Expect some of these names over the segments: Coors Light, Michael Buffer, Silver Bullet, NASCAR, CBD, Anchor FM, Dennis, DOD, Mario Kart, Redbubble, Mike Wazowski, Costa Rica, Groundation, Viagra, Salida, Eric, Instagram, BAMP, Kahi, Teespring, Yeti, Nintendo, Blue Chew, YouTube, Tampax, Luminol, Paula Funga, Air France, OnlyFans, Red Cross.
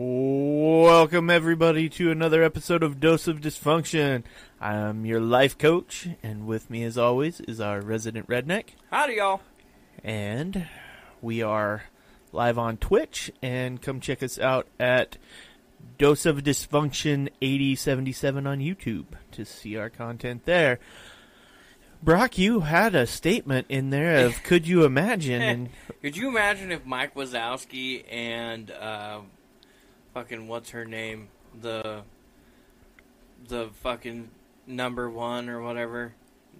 Welcome everybody to another episode of Dose of Dysfunction. I'm your life coach, and with me as always is our resident redneck. Howdy y'all. And we are live on Twitch, and come check us out at Dose of Dysfunction 8077 on YouTube to see our content there. Brock, you had a statement in there of could you imagine? And could you imagine if Mike Wazowski and what's her name, the fucking number one or whatever,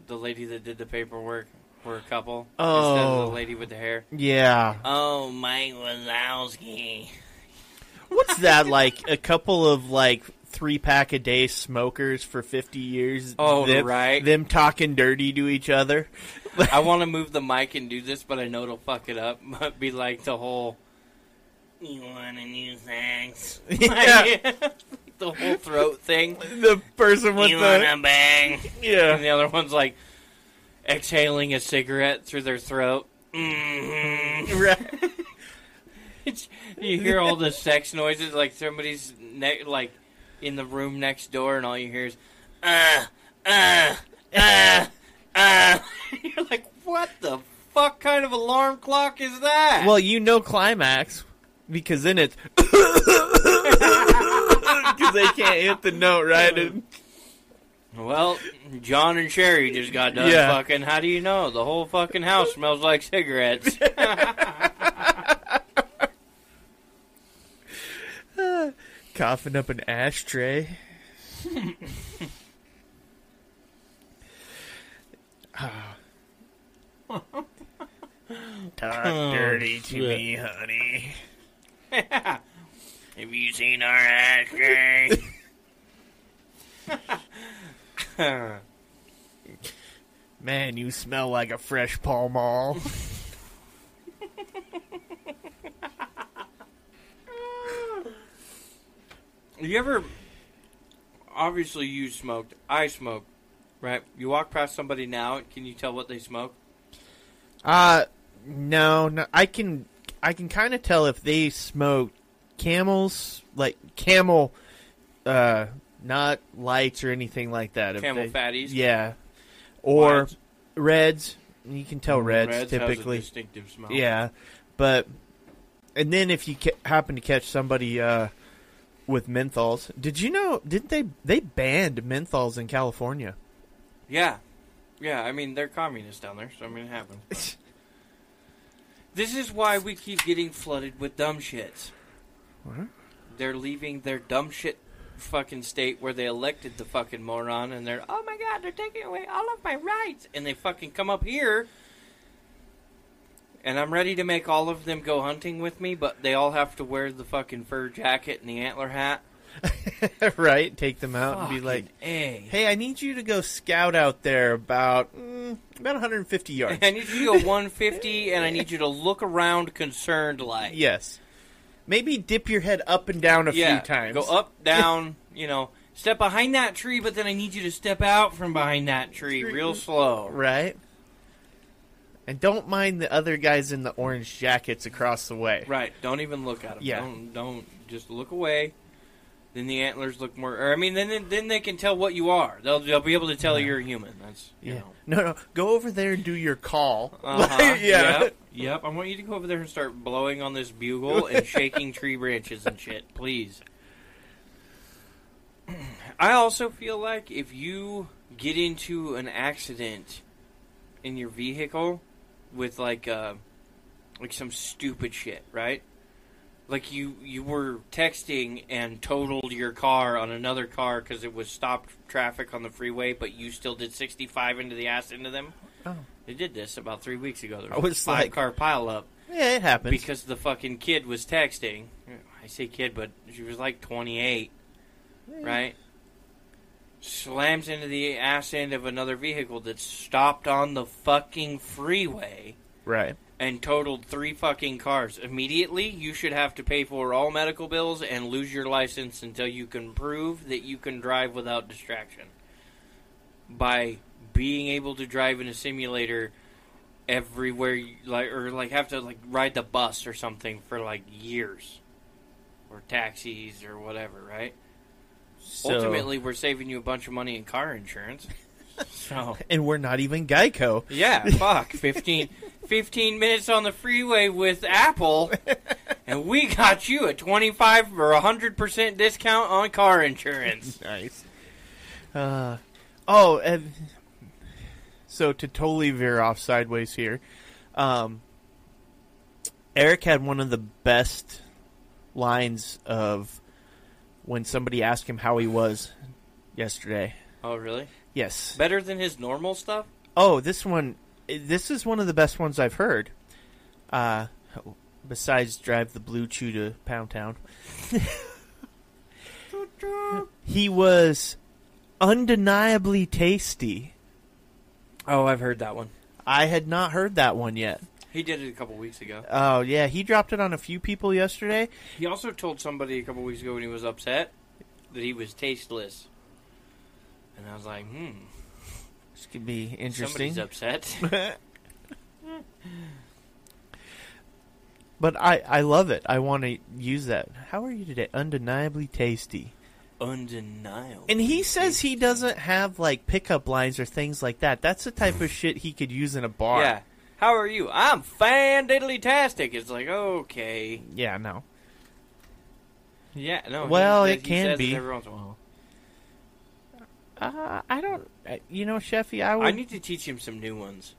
the lady that did the paperwork, were a couple instead of the lady with the hair? Yeah. Oh, Mike Wazowski. What's that, like a couple of like 3-pack-a-day smokers for 50 years? Oh, right. Them talking dirty to each other. I want to move the mic and do this, but I know it'll fuck it up. Might be like the whole... You want a new sex? Yeah. The whole throat thing. The person with you the... You want a bang? Yeah. And the other one's like exhaling a cigarette through their throat. Mm-hmm. Right. You hear all the sex noises, like somebody's like in the room next door, and all you hear is, You're like, what the fuck kind of alarm clock is that? Well, you know climax. Because then it's... Because they can't hit the note, right? Well, John and Sherry just got done fucking... How do you know? The whole fucking house smells like cigarettes. Coughing up an ashtray. Talk dirty to me, honey. Have you seen our ashtray? Man, you smell like a fresh Pall Mall. You ever... Obviously, you smoked. I smoked, right? You walk past somebody now, can you tell what they smoke? No, I can kind of tell if they smoke Camels, like Camel, not lights or anything like that. If Camel fatties? Yeah. Or Whites. Reds. You can tell Reds typically. Has a distinctive smell. Yeah. But, and then if you happen to catch somebody with menthols. Did you know, didn't they banned menthols in California? Yeah. Yeah, I mean, they're communists down there, so I mean, it happens. This is why we keep getting flooded with dumb shits. What? They're leaving their dumb shit fucking state where they elected the fucking moron, and they're, oh my god, they're taking away all of my rights. And they fucking come up here, and I'm ready to make all of them go hunting with me, but they all have to wear the fucking fur jacket and the antler hat. Right? Take them out fucking and be like, hey, I need you to go scout out there about 150 yards. I need you to go 150, and I need you to look around concerned like. Yes. Maybe dip your head up and down a few times. Go up, down, step behind that tree, but then I need you to step out from behind that tree real slow. Right. And don't mind the other guys in the orange jackets across the way. Right. Don't even look at them. Yeah. Don't just look away. Then the antlers look more... Or, I mean, then they can tell what you are. They'll be able to tell you're a human. That's, you know. No. Go over there and do your call. Uh-huh. Yeah. Yep. I want you to go over there and start blowing on this bugle and shaking tree branches and shit. Please. I also feel like if you get into an accident in your vehicle with, like some stupid shit, right? Like, you were texting and totaled your car on another car because it was stopped traffic on the freeway, but you still did 65 into the ass into them. Oh. They did this about 3 weeks ago. There was a five-car pileup. Yeah, it happens. Because the fucking kid was texting. I say kid, but she was like 28, right? Slams into the ass end of another vehicle that stopped on the fucking freeway. Right. And totaled 3 fucking cars. Immediately, you should have to pay for all medical bills and lose your license until you can prove that you can drive without distraction. By being able to drive in a simulator everywhere, have to ride the bus or something for years. or taxis or whatever, right? So, ultimately, we're saving you a bunch of money in car insurance. So. And we're not even Geico. Yeah, fuck. 15 minutes on the freeway with Apple, and we got you a 25% or 100% discount on car insurance. Nice. And so to totally veer off sideways here, Eric had one of the best lines of when somebody asked him how he was yesterday. Oh, really? Yes. Better than his normal stuff? Oh, this is one of the best ones I've heard. Besides drive the Blue Chew to Pound Town. He was undeniably tasty. Oh, I've heard that one. I had not heard that one yet. He did it a couple weeks ago. Oh, yeah. He dropped it on a few people yesterday. He also told somebody a couple weeks ago when he was upset that he was tasteless. And I was like, this could be interesting. Somebody's upset. But I love it. I want to use that. How are you today? Undeniably tasty. Undeniable. And he says he doesn't have, like, pickup lines or things like that. That's the type of shit he could use in a bar. Yeah. How are you? I'm fan-diddly-tastic. It's like, okay. Yeah, no. Yeah, no. Well, it can be. Every once in a while. I don't... You know, Sheffy, I need to teach him some new ones.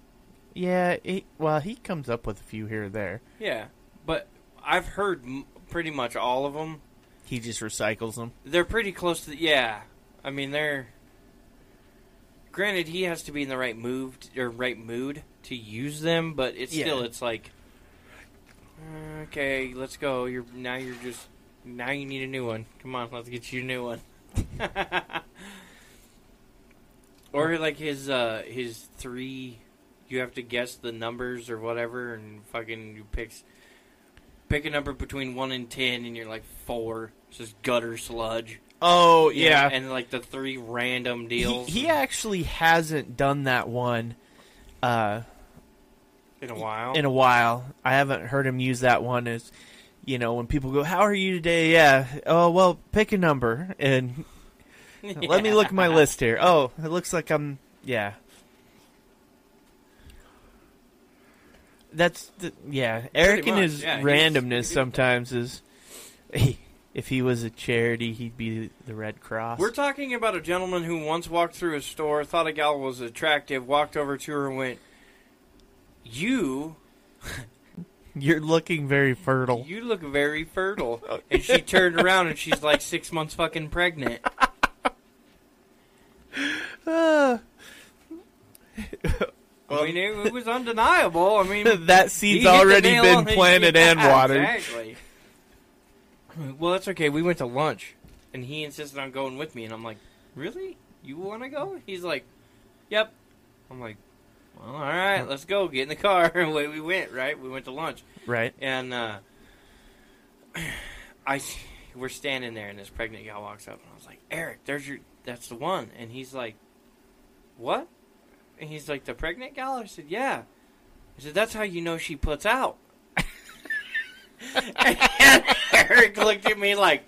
Yeah, he comes up with a few here or there. Yeah, but I've heard pretty much all of them. He just recycles them? They're pretty close to... Yeah. I mean, they're... Granted, he has to be in the right mood to use them, but it's still, it's like, okay, let's go. Now you need a new one. Come on, let's get you a new one. Or like his three, you have to guess the numbers or whatever, and fucking you pick a number between 1 and 10, and you're like 4. It's just gutter sludge. Oh, yeah. And like the 3 random deals. He actually hasn't done that one in a while. In a while. I haven't heard him use that one as, you know, when people go, how are you today? Yeah. Oh, well, pick a number. And let me look at my list here. Oh, it looks like I'm, yeah. That's, Eric and his randomness sometimes is... If he was a charity, he'd be the Red Cross. We're talking about a gentleman who once walked through a store, thought a gal was attractive, walked over to her and went, You're looking very fertile. You look very fertile. And she turned around and she's like 6 months fucking pregnant. Well, I mean, it was undeniable. I mean, that seed's already been planted and watered. Exactly. Well, that's okay. We went to lunch, and he insisted on going with me, and I'm like, really? You want to go? He's like, yep. I'm like, well, all right, let's go. Get in the car. Away we went, right? We went to lunch. Right. And we're standing there, and this pregnant guy walks up, and I was like, Eric, that's the one. And he's like, what? And he's like, the pregnant gal? I said, yeah. I said, that's how you know she puts out. And Eric looked at me like,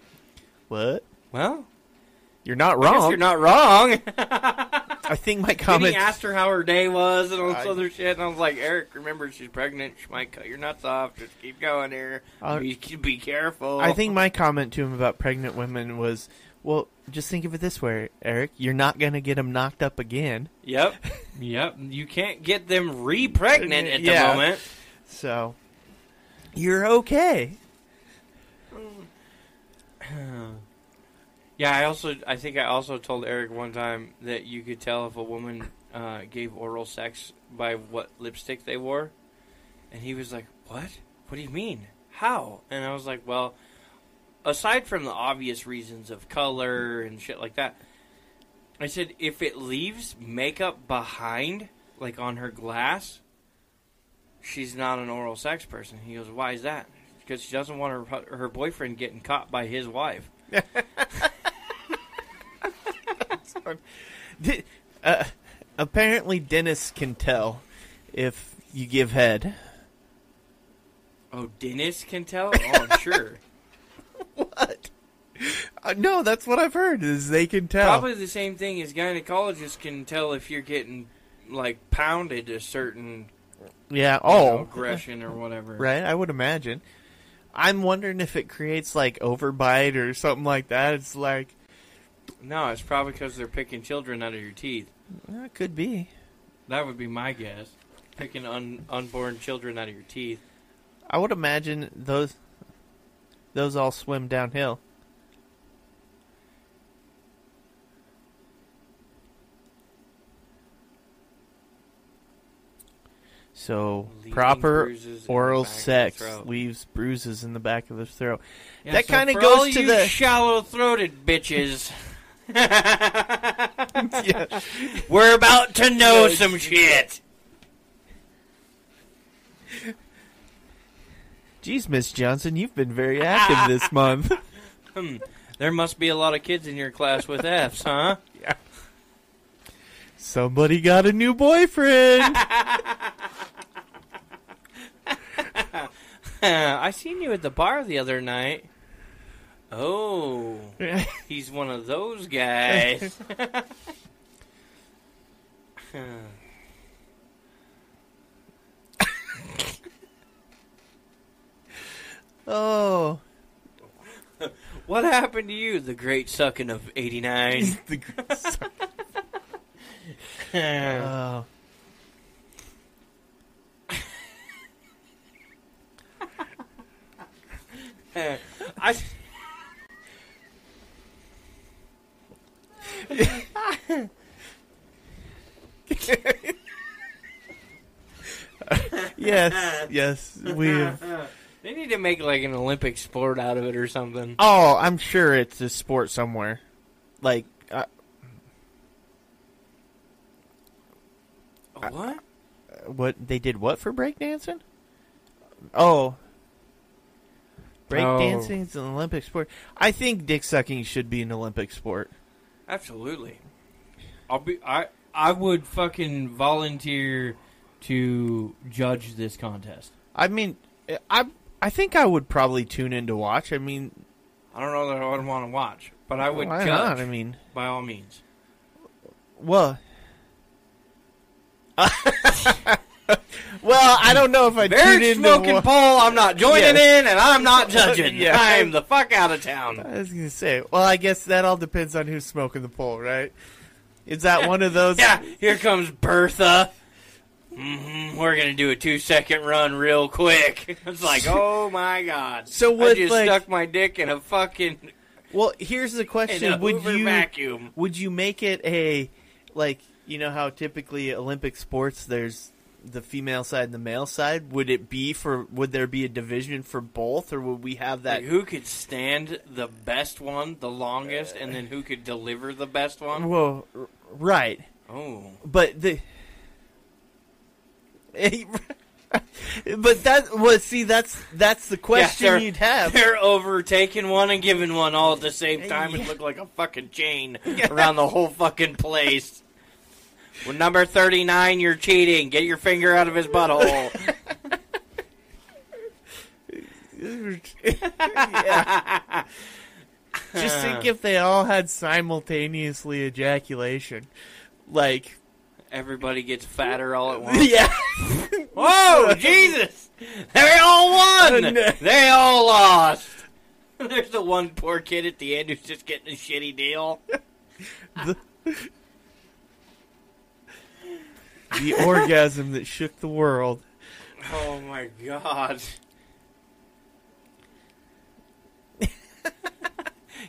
what? Well, you're not wrong. I guess you're not wrong. I think my comment. He asked her how her day was and all this other shit, and I was like, Eric, remember, she's pregnant. She might cut your nuts off. Just keep going here. Be careful. I think my comment to him about pregnant women was, well, just think of it this way, Eric. You're not going to get them knocked up again. Yep. Yep. You can't get them re-pregnant at the moment. So... You're okay. Yeah, I think I also told Eric one time that you could tell if a woman gave oral sex by what lipstick they wore. And he was like, what? What do you mean? How? And I was like, well, aside from the obvious reasons of color and shit like that, I said, if it leaves makeup behind, like on her glass... She's not an oral sex person. He goes, why is that? Because she doesn't want her boyfriend getting caught by his wife. Apparently, Dennis can tell if you give head. Oh, Dennis can tell? Oh, I'm sure. What? No, that's what I've heard, is they can tell. Probably the same thing as gynecologists can tell if you're getting, like, pounded a certain aggression or whatever. Right, I would imagine. I'm wondering if it creates, like, overbite or something like that. It's like... No, it's probably because they're picking children out of your teeth. Well, it could be. That would be my guess. Picking unborn children out of your teeth. I would imagine those all swim downhill. So, proper oral sex leaves bruises in the back of the throat. Yeah, that so kind of goes to the shallow-throated bitches. Yeah. We're about to know some shit. Geez, Miss Johnson, you've been very active this month. There must be a lot of kids in your class with Fs, huh? Yeah. Somebody got a new boyfriend. I seen you at the bar the other night. Oh, he's one of those guys. Oh. What happened to you, the great sucking of 89? The great sucking. Oh. Yes, we have. They need to make like an Olympic sport out of it or something. Oh, I'm sure it's a sport somewhere. Like what? What they did? What for breakdancing? Oh. Breakdancing is an Olympic sport. I think dick sucking should be an Olympic sport. Absolutely. I would fucking volunteer to judge this contest. I mean, I think I would probably tune in to watch. I mean, I don't know that I would want to watch, but I would judge. Not? I mean, by all means. Well. Well, I don't know if I tuned in. Smoking pole, I'm not joining in, and I'm not judging. Yeah. I'm the fuck out of town. I was going to say, well, I guess that all depends on who's smoking the pole, right? Is that one of those? Yeah, here comes Bertha. Mm-hmm. We're going to do a 2-second run real quick. It's like, oh, my God. So what, I just stuck my dick in a fucking... Well, here's the question. Vacuum. Would you make it a, like, you know how typically Olympic sports, there's... the female side and the male side, would there be a division for both, or would we have that? Like who could stand the best one the longest, and then who could deliver the best one? Well, right. Oh. But that that's the question you'd have. They're overtaking one and giving one all at the same time and look like a fucking chain around the whole fucking place. Well, number 39, you're cheating. Get your finger out of his butthole. Yeah. Just think if they all had simultaneously ejaculation. Like... everybody gets fatter all at once. Yeah. Whoa, Jesus! They all won! They all lost! There's the one poor kid at the end who's just getting a shitty deal. The orgasm that shook the world. Oh, my God.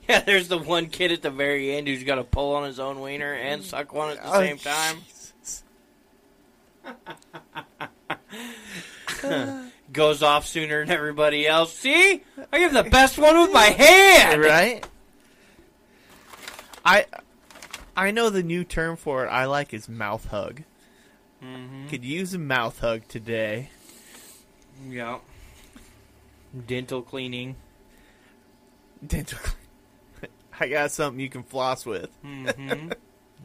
Yeah, there's the one kid at the very end who's got to pull on his own wiener and suck one at the same time. Goes off sooner than everybody else. See? I give the best one with my hand! Right? I know the new term for it I like is mouth hug. Mm-hmm. Could use a mouth hug today. Yeah. Dental cleaning. I got something you can floss with. Mm-hmm.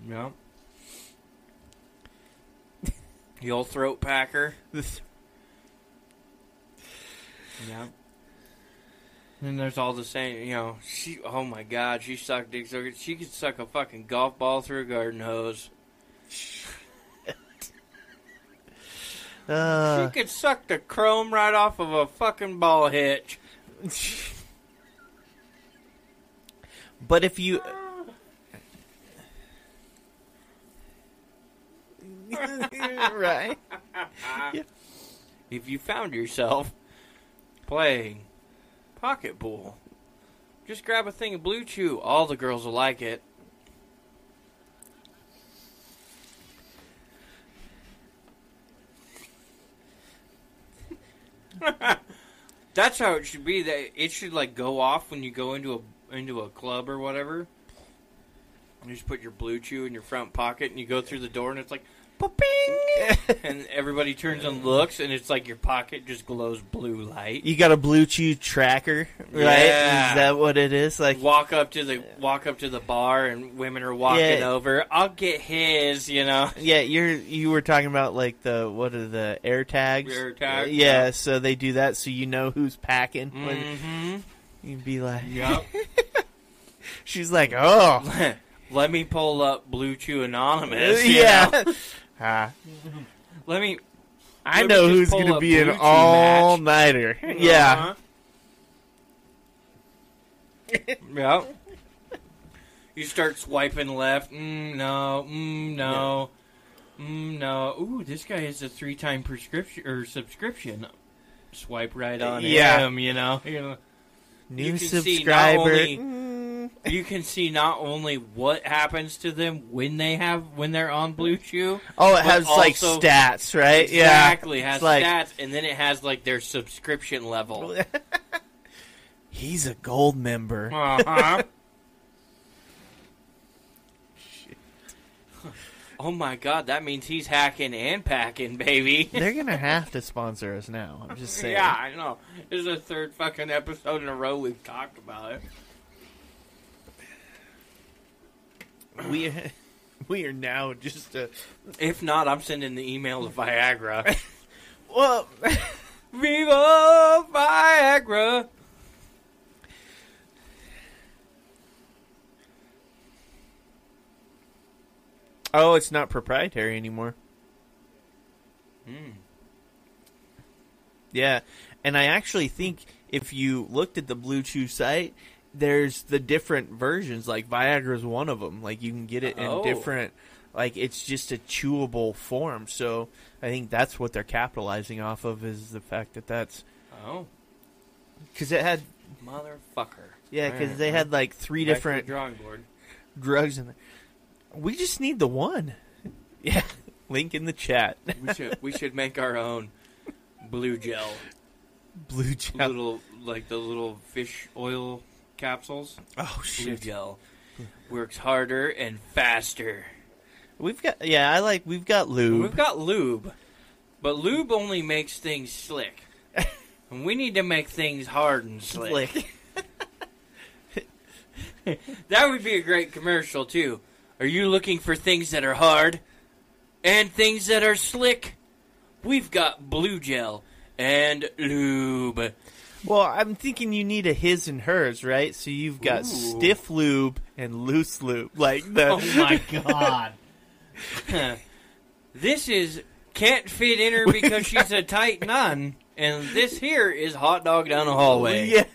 Yeah. The old throat packer. Yeah. And there's all the same, you know, she, oh my God, she sucked dick so good. She could suck a fucking golf ball through a garden hose. She could suck the chrome right off of a fucking ball hitch. But if you... right? Yeah. If you found yourself playing pocket pool, just grab a thing of Blue Chew. All the girls will like it. That's how it should be. That it should like go off when you go into a club or whatever. You just put your Blue Chew in your front pocket and you go through the door and it's like, pa-ping! And everybody turns and looks and it's like your pocket just glows blue light. You got a Blue Chew tracker, right? Yeah. Is that what it is? Like walk up to the bar and women are walking over. I'll get his, you know. Yeah, you were talking about like the air tags. Air tags. Yeah, so they do that so you know who's packing. Mm-hmm. You'd be like, yep. She's like, oh. Let me pull up Blue Chew Anonymous. Yeah. I know who's going to be an all-nighter. Yeah. Uh-huh. Yep. You start swiping left. No. Ooh, this guy has a 3-time prescription or subscription. Swipe right on him, you know. New subscriber. You can see not only what happens to them when they're on Blue Chew. Oh, it has like stats, right? Exactly, yeah, exactly. Has like, stats, and then it has like their subscription level. He's a gold member. Uh huh. Oh my God, that means he's hacking and packing, baby. They're gonna have to sponsor us now. I'm just saying. Yeah, I know. This is the 3rd fucking episode in a row we've talked about it. We are now just a... If not, I'm sending the email to Viagra. Well, Viva Viagra! Oh, it's not proprietary anymore. Mm. Yeah, and I actually think if you looked at the Blue Chew site... There's the different versions, like Viagra's one of them. Like, you can get it in different, like, it's just a chewable form. So, I think that's what they're capitalizing off of is the fact that that's... Oh. Because it had... Motherfucker. Yeah, because they had, like, 3 different... drawing board. Drugs in there. We just need the one. Yeah. Link in the chat. We should make our own blue gel. Blue gel. Little, like, the little fish oil... capsules. Oh shit. Blue gel works harder and faster. We've got lube. We've got lube. But lube only makes things slick. And we need to make things hard and slick. That would be a great commercial too. Are you looking for things that are hard and things that are slick? We've got blue gel and lube. Well, I'm thinking you need a his and hers, right? So you've got stiff lube and loose lube. Like the Oh my God. This is can't fit in her because she's a tight nun, and this here is hot dog down the hallway. Yes.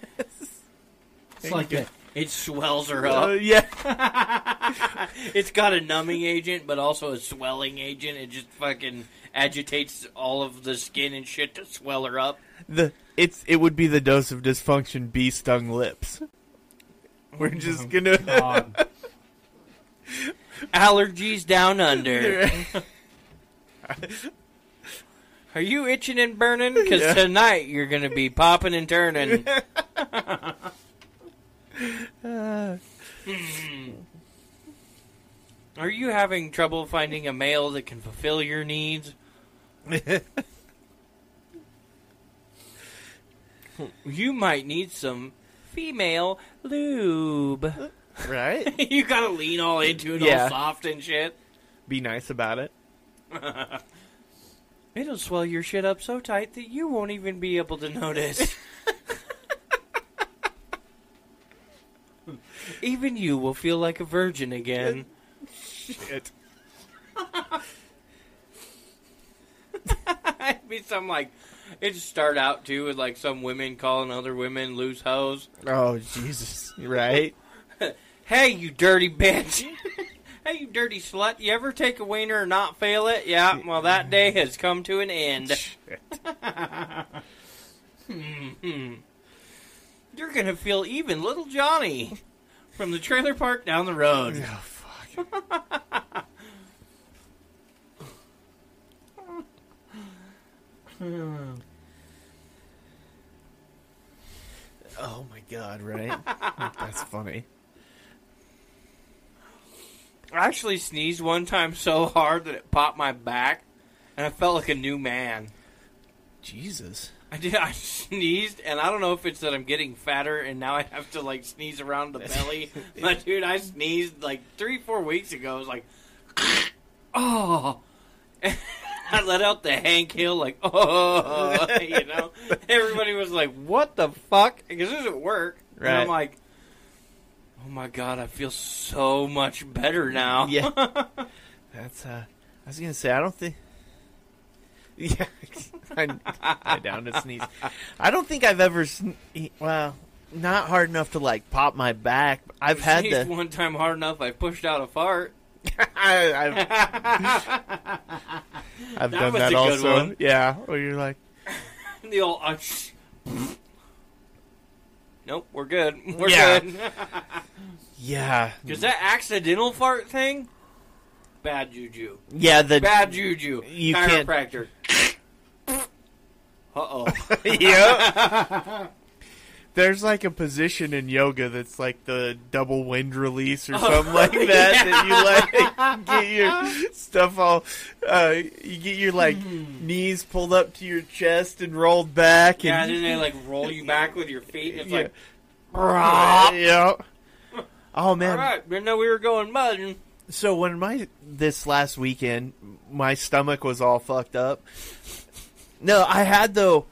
It's like it swells her up. Yeah. It's got a numbing agent but also a swelling agent. It just fucking agitates all of the skin and shit to swell her up. It would be the Dose of Dysfunction bee stung lips. We're just gonna allergies down under. Are you itching and burning? Because tonight you're gonna be popping and turning. Are you having trouble finding a male that can fulfill your needs? You might need some female lube. Right? You gotta lean all into it, all soft and shit. Be nice about it. It'll swell your shit up so tight that you won't even be able to notice. Even you will feel like a virgin again. Shit. It'd be something like, it'd start out, too, with, like, some women calling other women loose hoes. Oh, Jesus. Right? Hey, you dirty bitch. Hey, you dirty slut. You ever take a wiener and not feel it? Yeah, well, that day has come to an end. Shit. You're going to feel even little Johnny from the trailer park down the road. Oh, fuck. Oh, my God, right? That's funny. I actually sneezed one time so hard that it popped my back, and I felt like a new man. Jesus. I did. I sneezed, and I don't know if it's that I'm getting fatter, and now I have to, like, sneeze around the belly. But, dude, I sneezed, like, 3-4 weeks ago. I was like, oh. I let out the Hank Hill, like, oh, you know? Everybody was like, what the fuck? Because it doesn't work. Right. And I'm like, oh, my God, I feel so much better now. Yeah. That's, I was going to say, I don't think. Yeah. I down to sneeze. I don't think I've ever, well, not hard enough to, like, pop my back. I've had that. One time hard enough, I pushed out a fart. I've done that also. Yeah, where you're like the old nope, we're good. We're good. Yeah. Because that accidental fart thing, bad juju. Yeah, the bad juju. You chiropractor. Uh-oh. Yeah. There's like a position in yoga that's like the double wind release or something like that. Yeah. That you like get your stuff all, you get your like knees pulled up to your chest and rolled back. And, yeah, and then they like roll you back with your feet. And it's like, yeah. Oh man! All right, didn't know we were going mudding. So when this last weekend, my stomach was all fucked up. No, I had though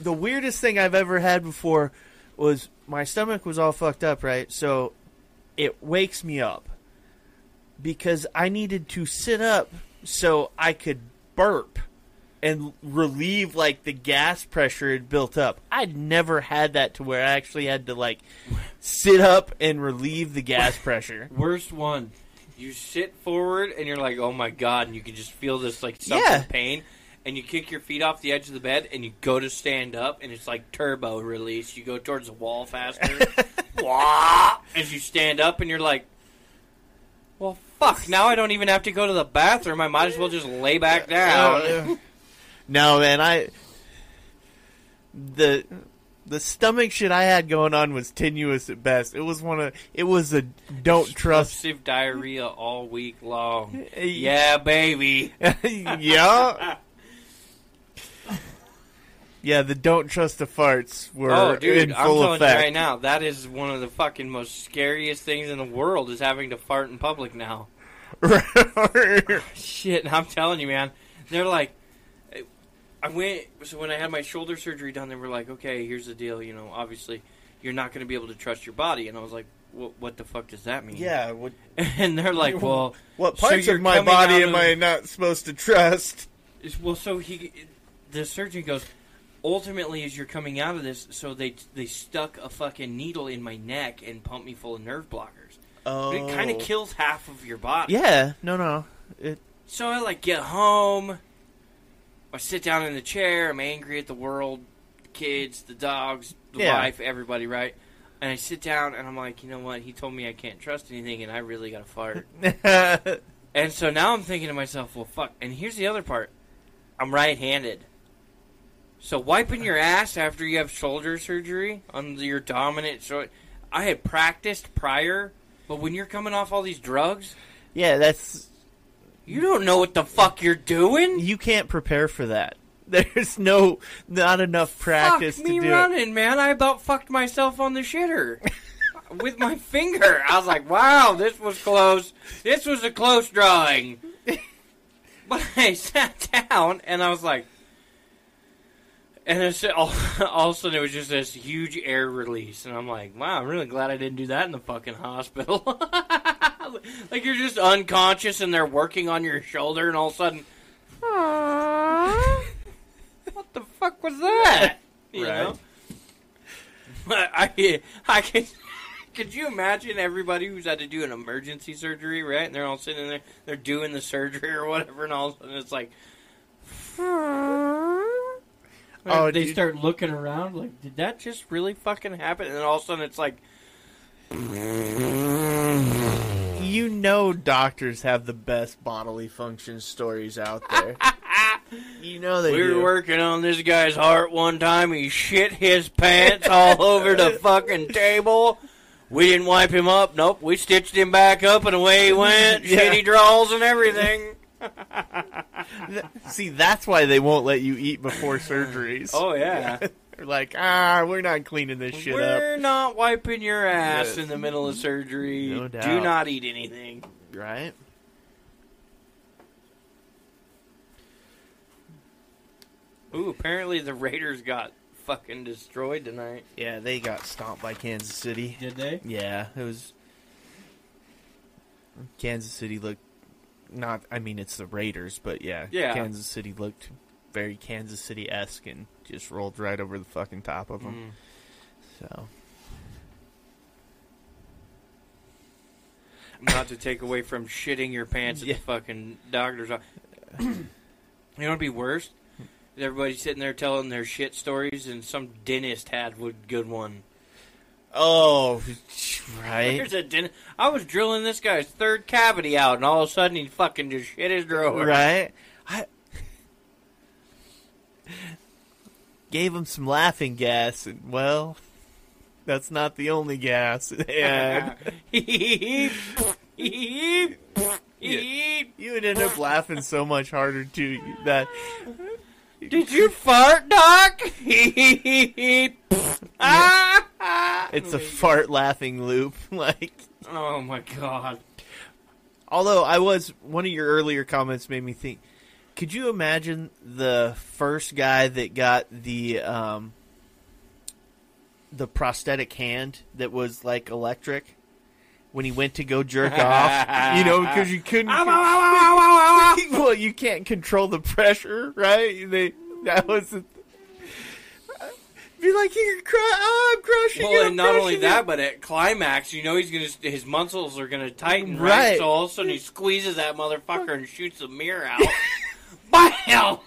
the weirdest thing I've ever had before was my stomach was all fucked up, right? So it wakes me up because I needed to sit up so I could burp and relieve, like, the gas pressure had built up. I'd never had that to where I actually had to, like, sit up and relieve the gas pressure. Worst one. You sit forward and you're like, oh, my God, and you can just feel this, like, something pain. And you kick your feet off the edge of the bed, and you go to stand up, and it's like turbo release. You go towards the wall faster. As you stand up, and you're like, well, fuck, now I don't even have to go to the bathroom. I might as well just lay back down. No, man, the stomach shit I had going on was tenuous at best. It was a don't trust. Explosive diarrhea all week long. Yeah, baby. Yeah. Yeah, the don't trust the farts were in full effect. I'm telling you right now, that is one of the fucking most scariest things in the world is having to fart in public now. Shit, I'm telling you, man. They're like, so when I had my shoulder surgery done, they were like, okay, here's the deal, you know, obviously you're not going to be able to trust your body. And I was like, what the fuck does that mean? Yeah. And they're like, well. What parts of my body am I not supposed to trust? Well, so the surgeon goes, ultimately, as you're coming out of this, so they stuck a fucking needle in my neck and pumped me full of nerve blockers. Oh. But it kind of kills half of your body. Yeah. No. So I, like, get home. I sit down in the chair. I'm angry at the world, the kids, the dogs, the wife, everybody, right? And I sit down, and I'm like, you know what? He told me I can't trust anything, and I really got to fart. And so now I'm thinking to myself, well, fuck. And here's the other part. I'm right-handed. So wiping your ass after you have shoulder surgery on your dominant shoulder. I had practiced prior, but when you're coming off all these drugs. Yeah, that's. You don't know what the fuck you're doing. You can't prepare for that. There's not enough practice to do it. Fuck me running, man. I about fucked myself on the shitter with my finger. I was like, wow, this was close. This was a close drawing. But I sat down, and I was like. And it's all of a sudden, it was just this huge air release. And I'm like, wow, I'm really glad I didn't do that in the fucking hospital. Like, you're just unconscious, and they're working on your shoulder, and all of a sudden, what the fuck was that? You know? I can... Could you imagine everybody who's had to do an emergency surgery, right? And they're all sitting there, they're doing the surgery or whatever, and all of a sudden it's like... Oh, they start looking around like, did that just really fucking happen? And then all of a sudden it's like... You know doctors have the best bodily function stories out there. You know they do. We were working on this guy's heart one time. He shit his pants all over the fucking table. We didn't wipe him up. Nope. We stitched him back up and away he went. Yeah. Shitty draws and everything. See, that's why they won't let you eat before surgeries. Oh, yeah. They're like, we're not cleaning this shit up. We're not wiping your ass in the middle of surgery. No doubt. Do not eat anything. Right? Ooh, apparently the Raiders got fucking destroyed tonight. Yeah, they got stomped by Kansas City. Did they? Yeah, it was... Kansas City looked... Not, I mean, it's the Raiders, but yeah. Kansas City looked very Kansas City-esque and just rolled right over the fucking top of them. So... Not to take away from shitting your pants at the fucking doctor's office. You know what'd be worse? Everybody's sitting there telling their shit stories, and some dentist had a good one. Oh, right. There's a dentist. I was drilling this guy's third cavity out, and all of a sudden he fucking just shit his drawer. Right? I gave him some laughing gas, and well, that's not the only gas. And you would end up laughing so much harder too that. Did you fart, Doc? It's a fart laughing loop. Like, oh my god. Although one of your earlier comments made me think, could you imagine the first guy that got the prosthetic hand that was like electric when he went to go jerk off? You know, because you couldn't... Well, you can't control the pressure, right? That was... Be like, you're I'm crushing you. Well, and not only that, but at climax, you know he's gonna... His muscles are gonna tighten, right? So all of a sudden he squeezes that motherfucker and shoots the mirror out. Bam!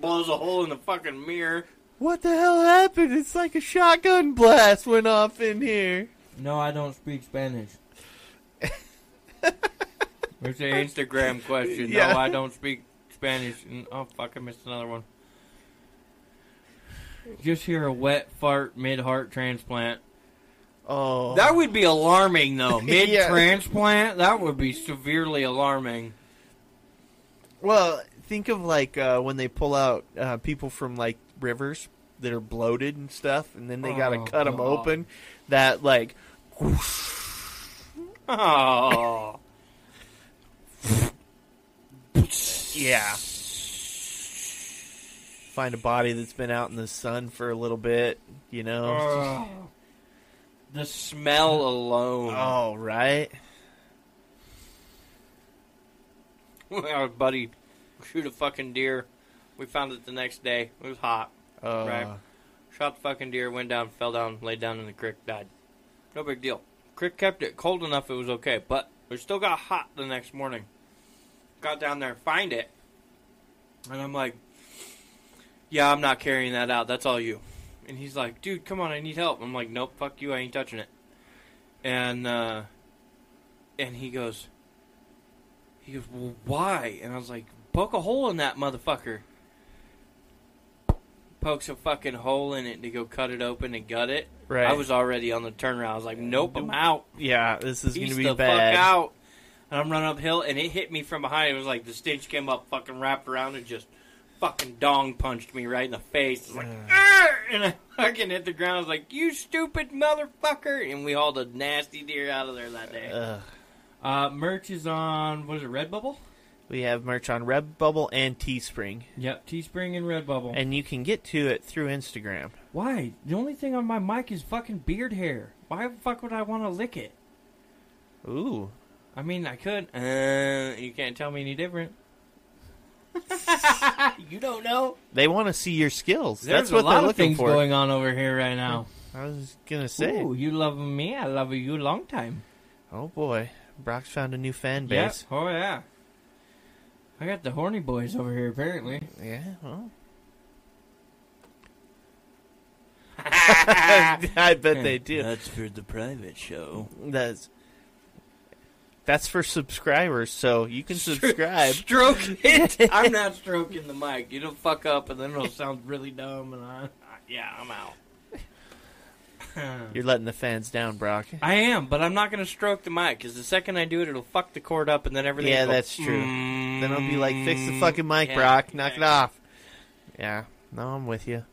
Blows a hole in the fucking mirror. What the hell happened? It's like a shotgun blast went off in here. No, I don't speak Spanish. It's an Instagram question. Yeah. No, I don't speak Spanish. Oh, fuck, I missed another one. Just hear a wet fart mid-heart transplant. Oh. That would be alarming, though. Mid-transplant? That would be severely alarming. Well, think of, like, when they pull out people from, like, rivers that are bloated and stuff, and then they gotta cut them open. That, like... Whoosh. Oh. Yeah. Find a body that's been out in the sun for a little bit, you know. The smell alone. Oh, right. Our buddy shoot a fucking deer. We found it the next day. It was hot. Right. Shot the fucking deer, went down, fell down, laid down in the creek, died. No big deal. Creek kept it cold enough, it was okay, but it still got hot the next morning. Got down there, find it, and I'm like, yeah, I'm not carrying that out, that's all you. And he's like, dude, come on, I need help. I'm like, nope, fuck you, I ain't touching it. And he goes, well, why? And I was like, poke a hole in that motherfucker. Pokes a fucking hole in it to go cut it open and gut it. Right. I was already on the turnaround. I was like, nope, I'm out. Yeah, this is going to be bad. Fuck out. And I'm running uphill, and it hit me from behind. It was like the stage came up, fucking wrapped around, and just fucking dong punched me right in the face. It was like, and I fucking hit the ground. I was like, you stupid motherfucker. And we hauled a nasty deer out of there that day. Merch is on, what is it, Redbubble? We have merch on Redbubble and Teespring. Yep, Teespring and Redbubble. And you can get to it through Instagram. Why? The only thing on my mic is fucking beard hair. Why the fuck would I want to lick it? Ooh. I mean, I could. You can't tell me any different. You don't know. They want to see your skills. That's what they're looking for. There's a lot of things going on over here right now. I was going to say. Ooh, you love me. I love you long time. Oh, boy. Brock's found a new fan base. Yep. Oh, yeah. I got the horny boys over here, apparently. Yeah, well. I bet they do. That's for the private show. That's for subscribers, so you can subscribe. Stroke it. I'm not stroking the mic. It'll fuck up, and then it'll sound really dumb, and I'm out. You're letting the fans down, Brock. I am, but I'm not going to stroke the mic, because the second I do it, it'll fuck the cord up, and then everything will go, that's true. Then I'll be like, fix the fucking mic, Brock. Knock it off. Yeah. No, I'm with you.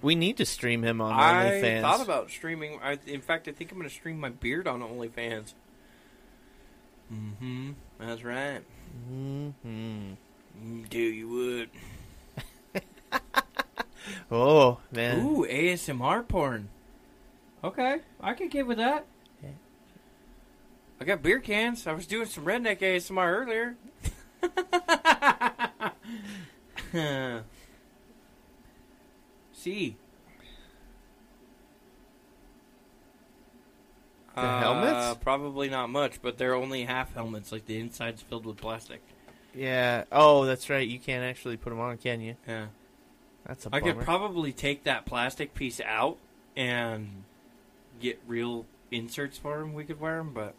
We need to stream him on OnlyFans. I thought about streaming. In fact, I think I'm going to stream my beard on OnlyFans. Mm-hmm. That's right. Mm-hmm. Do you would. Oh, man. Ooh, ASMR porn. Okay. I could get with that. Yeah. I got beer cans. I was doing some redneck ASMR earlier. See. The helmets? Probably not much, but they're only half helmets. Like, the inside's filled with plastic. Yeah. Oh, that's right. You can't actually put them on, can you? Yeah. That's a bummer. I could probably take that plastic piece out and get real inserts for them. We could wear them, but...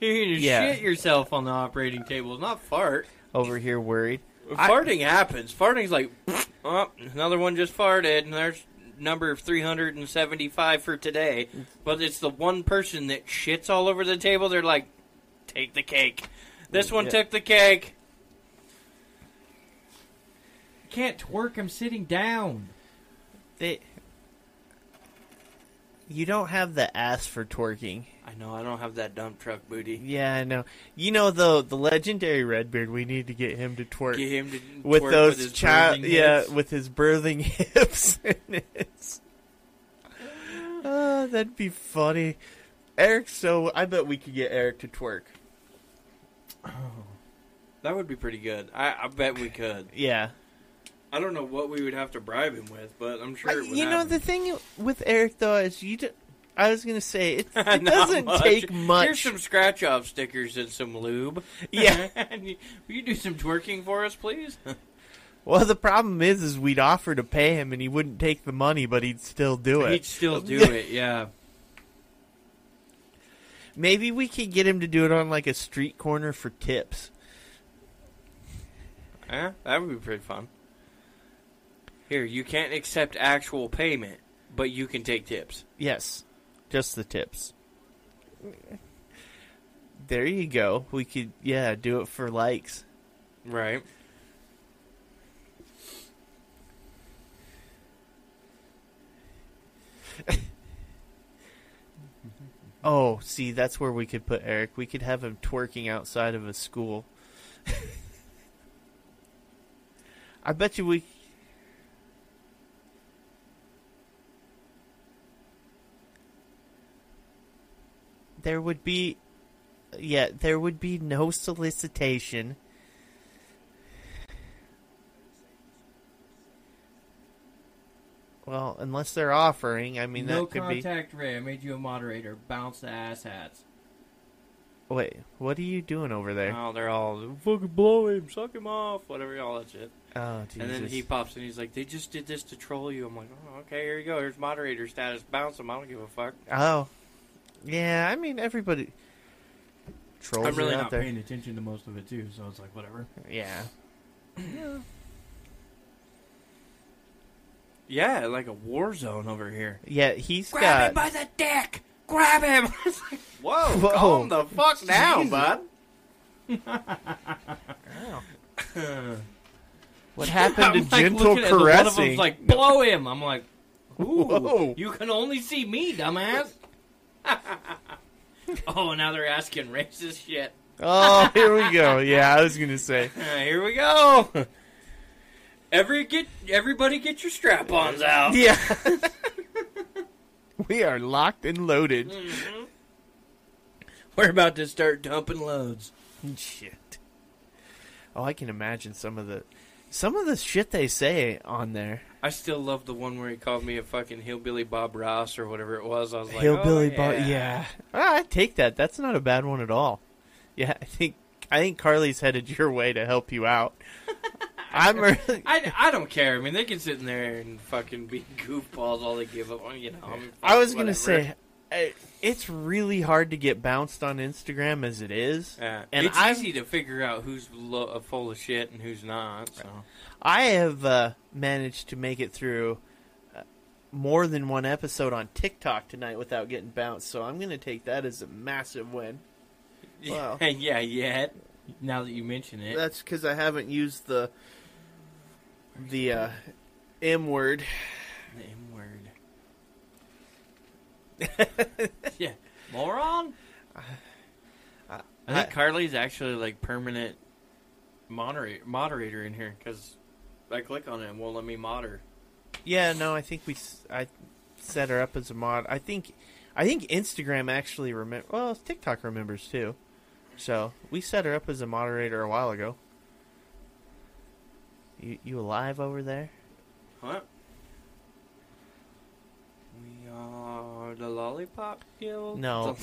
You're going to shit yourself on the operating table, not fart. Over here worried. Farting happens. Farting's like, oh, another one just farted, and there's number 375 for today. But it's the one person that shits all over the table. They're like, take the cake. This one took the cake. I can't twerk. I'm sitting down. You don't have the ass for twerking. I know, I don't have that dump truck booty. Yeah, I know. You know, though, the legendary Redbeard, we need to get him to twerk. Get him to twerk with those hips. With his birthing hips. That'd be funny. I bet we could get Eric to twerk. Oh, that would be pretty good. I bet we could. Yeah. I don't know what we would have to bribe him with, but I'm sure it would happen. The thing with Eric, though, is I was going to say, it doesn't take much. Here's some scratch-off stickers and some lube. Yeah. Will you do some twerking for us, please? Well, the problem is we'd offer to pay him, and he wouldn't take the money, but he'd still do it. He'd still do it, yeah. Maybe we could get him to do it on, like, a street corner for tips. Yeah, that would be pretty fun. Here, you can't accept actual payment, but you can take tips. Yes, just the tips. There you go. We could, do it for likes. Right. Oh, see, that's where we could put Eric. We could have him twerking outside of a school. I bet you we... There would be no solicitation. Well, unless they're offering, I mean, that could be... No contact, Ray. I made you a moderator. Bounce the asshats. Wait, what are you doing over there? Oh, they're all, fucking blow him, suck him off, whatever, all that shit. Oh, Jesus. And then he pops in, he's like, they just did this to troll you. I'm like, oh, okay, here you go. Here's moderator status. Bounce him. I don't give a fuck. Oh. Yeah, I mean, everybody trolls. I'm really not paying attention to most of it, too, so it's like, whatever. Yeah. Yeah, like a war zone over here. Yeah, grab him by the dick! Grab him! Whoa, calm the fuck down, bud. Wow. What happened to gentle caressing? One of them's like, blow him. I'm like, ooh, whoa. You can only see me, dumbass. Oh, now they're asking racist shit. Oh, here we go. Yeah, I was going to say. Here we go. Everybody get your strap-ons out. Yeah. We are locked and loaded. Mm-hmm. We're about to start dumping loads. Shit. Oh, I can imagine some of the shit they say on there. I still love the one where he called me a fucking hillbilly Bob Ross or whatever it was. I was like, hillbilly Bob, yeah. I take that. That's not a bad one at all. Yeah, I think Carly's headed your way to help you out. I don't care. I mean, they can sit in there and fucking be goofballs all they give up on. You know, I was gonna say it's really hard to get bounced on Instagram as it is, and it's easy to figure out who's full of shit and who's not. So I have managed to make it through more than one episode on TikTok tonight without getting bounced. So I'm gonna take that as a massive win. Wow. Yeah, yet. Now that you mention it, that's because I haven't used the M word. The M word. Yeah, moron. I think Carly's actually like permanent moderator in here because I click on it and won't let me mod her. Yeah, no, I think I set her up as a mod. I think Instagram actually remembers. Well, TikTok remembers too. So we set her up as a moderator a while ago. You alive over there? What? We are the Lollipop Guild? No,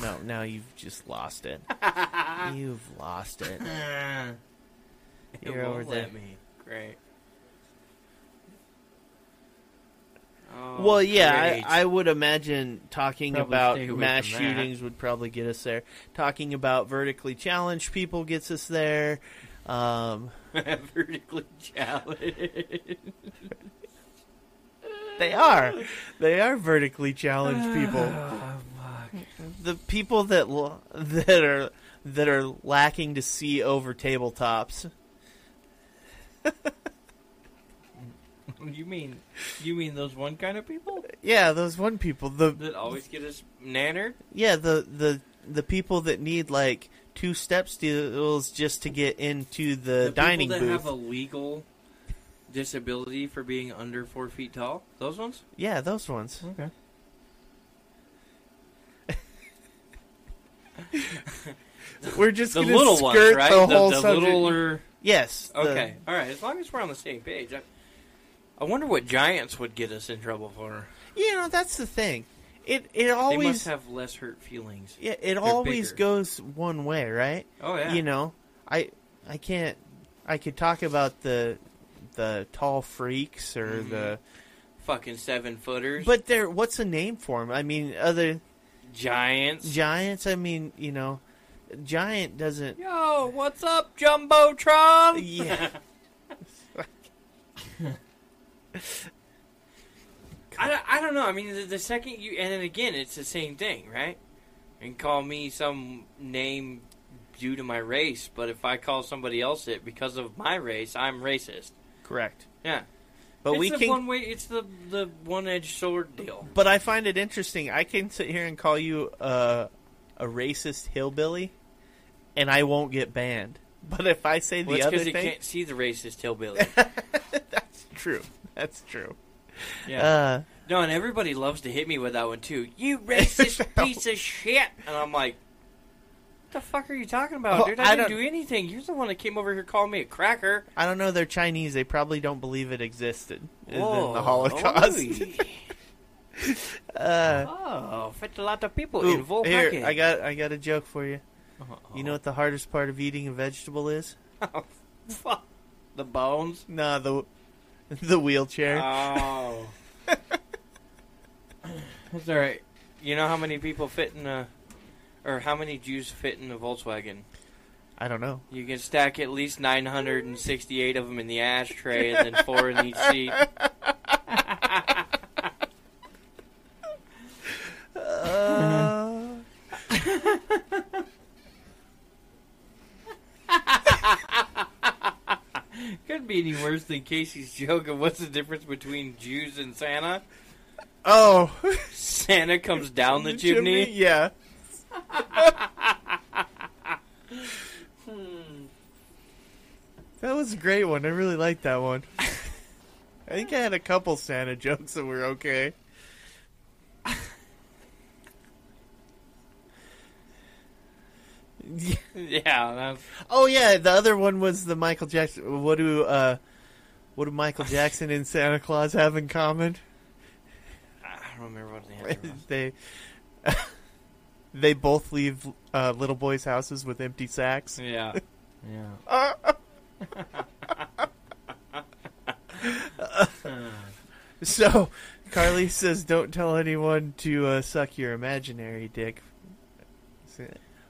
you've just lost it. You've lost it. You're over there. Let me. Great. Oh, well, yeah, I would imagine talking about mass shootings would probably get us there. Talking about vertically challenged people gets us there. Vertically challenged. They are vertically challenged people. Oh, fuck. The people that are lacking to see over tabletops. You mean those one kind of people? Yeah, those one people. That always get us nannered? Yeah, the people that need like two step stools just to get into the dining booth. The people that have a legal disability for being under 4 feet tall? Those ones? Yeah, those ones. Okay. We're just going to skirt ones, right? The whole subject. Littler... Yes. Okay. All right. As long as we're on the same page. I wonder what giants would get us in trouble for. You know, that's the thing. It always... They must have less hurt feelings. Yeah, it always goes one way, right? Oh, yeah. You know, I can't... I could talk about the tall freaks or the... Fucking seven-footers. But they're... What's a name for them? I mean, other... Giants, I mean, you know... Giant doesn't... Yo, what's up, Jumbotron? Yeah. I don't know. I mean, the second you... And then again, it's the same thing, right? And call me some name due to my race, but if I call somebody else it because of my race, I'm racist. Correct. Yeah. But it's the one-edged sword deal. But I find it interesting. I can sit here and call you a racist hillbilly, and I won't get banned. But if I say the other thing... because you can't see the racist hillbilly. That's true. That's true. Yeah. No, and everybody loves to hit me with that one, too. You racist piece of shit! And I'm like, what the fuck are you talking about, dude? I didn't do anything. You're the one that came over here calling me a cracker. I don't know. They're Chinese. They probably don't believe it existed in the Holocaust. Fit a lot of people involved. Here, I got a joke for you. Uh-oh. You know what the hardest part of eating a vegetable is? Oh, fuck. The bones? No, the wheelchair. Oh. That's all right. You know how many people fit in how many Jews fit in a Volkswagen? I don't know. You can stack at least 968 of them in the ashtray and then 4 in each seat. be any worse than Casey's joke of what's the difference between Jews and Santa? Oh. Santa comes down the chimney? Yeah. That was a great one. I really liked that one. I think I had a couple Santa jokes that were okay. Yeah. That's... Oh yeah, the other one was the Michael Jackson. What do Michael Jackson and Santa Claus have in common? I don't remember what the answer was. They both leave little boys' houses with empty sacks. Yeah. Yeah. So Carly says, "Don't tell anyone to suck your imaginary dick."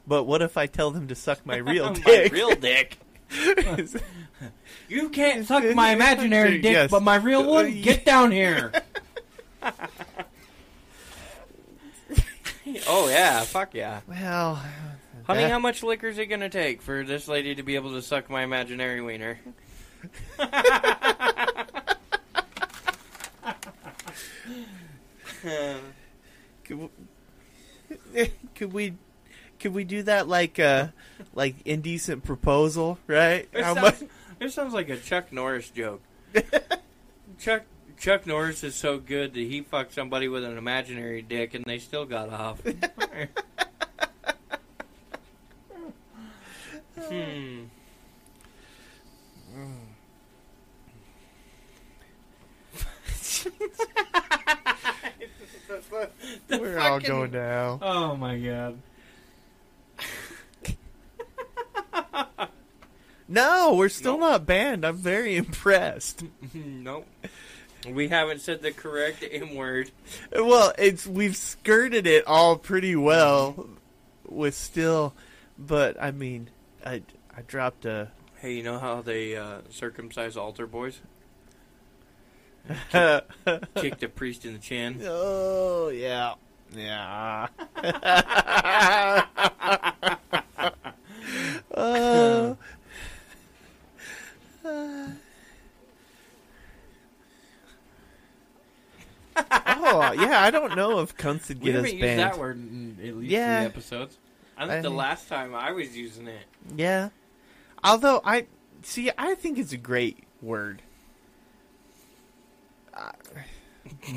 But what if I tell them to suck my real dick? My real dick. You can't suck my imaginary dick, yes. But my real one. Get down here. Oh yeah, fuck yeah. Well, honey, how much liquor is it gonna take for this lady to be able to suck my imaginary wiener? Could we do that like Indecent Proposal, right? This sounds like a Chuck Norris joke. Chuck Norris is so good that he fucked somebody with an imaginary dick and they still got off. We're all going down. Oh my god. No, we're still not banned. I'm very impressed. Nope. We haven't said the correct M word. Well, we've skirted it all pretty well with still, but I mean, I dropped a... Hey, you know how they circumcise altar boys? Kick the priest in the chin. Oh, yeah. Yeah. Oh, yeah, I don't know if cunts would get us banned. We haven't used that word in at least three episodes. I think the last time I was using it. Yeah. Although, I think it's a great word.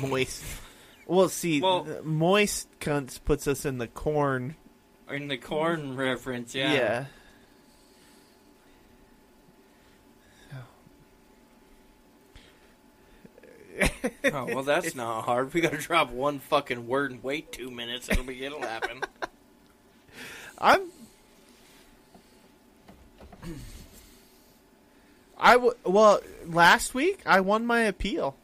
Moist. Well, see, moist cunts puts us in the corn. In the corn reference, yeah. Yeah. Oh, well, that's not hard. We gotta drop one fucking word and wait 2 minutes. It'll happen. Last week I won my appeal.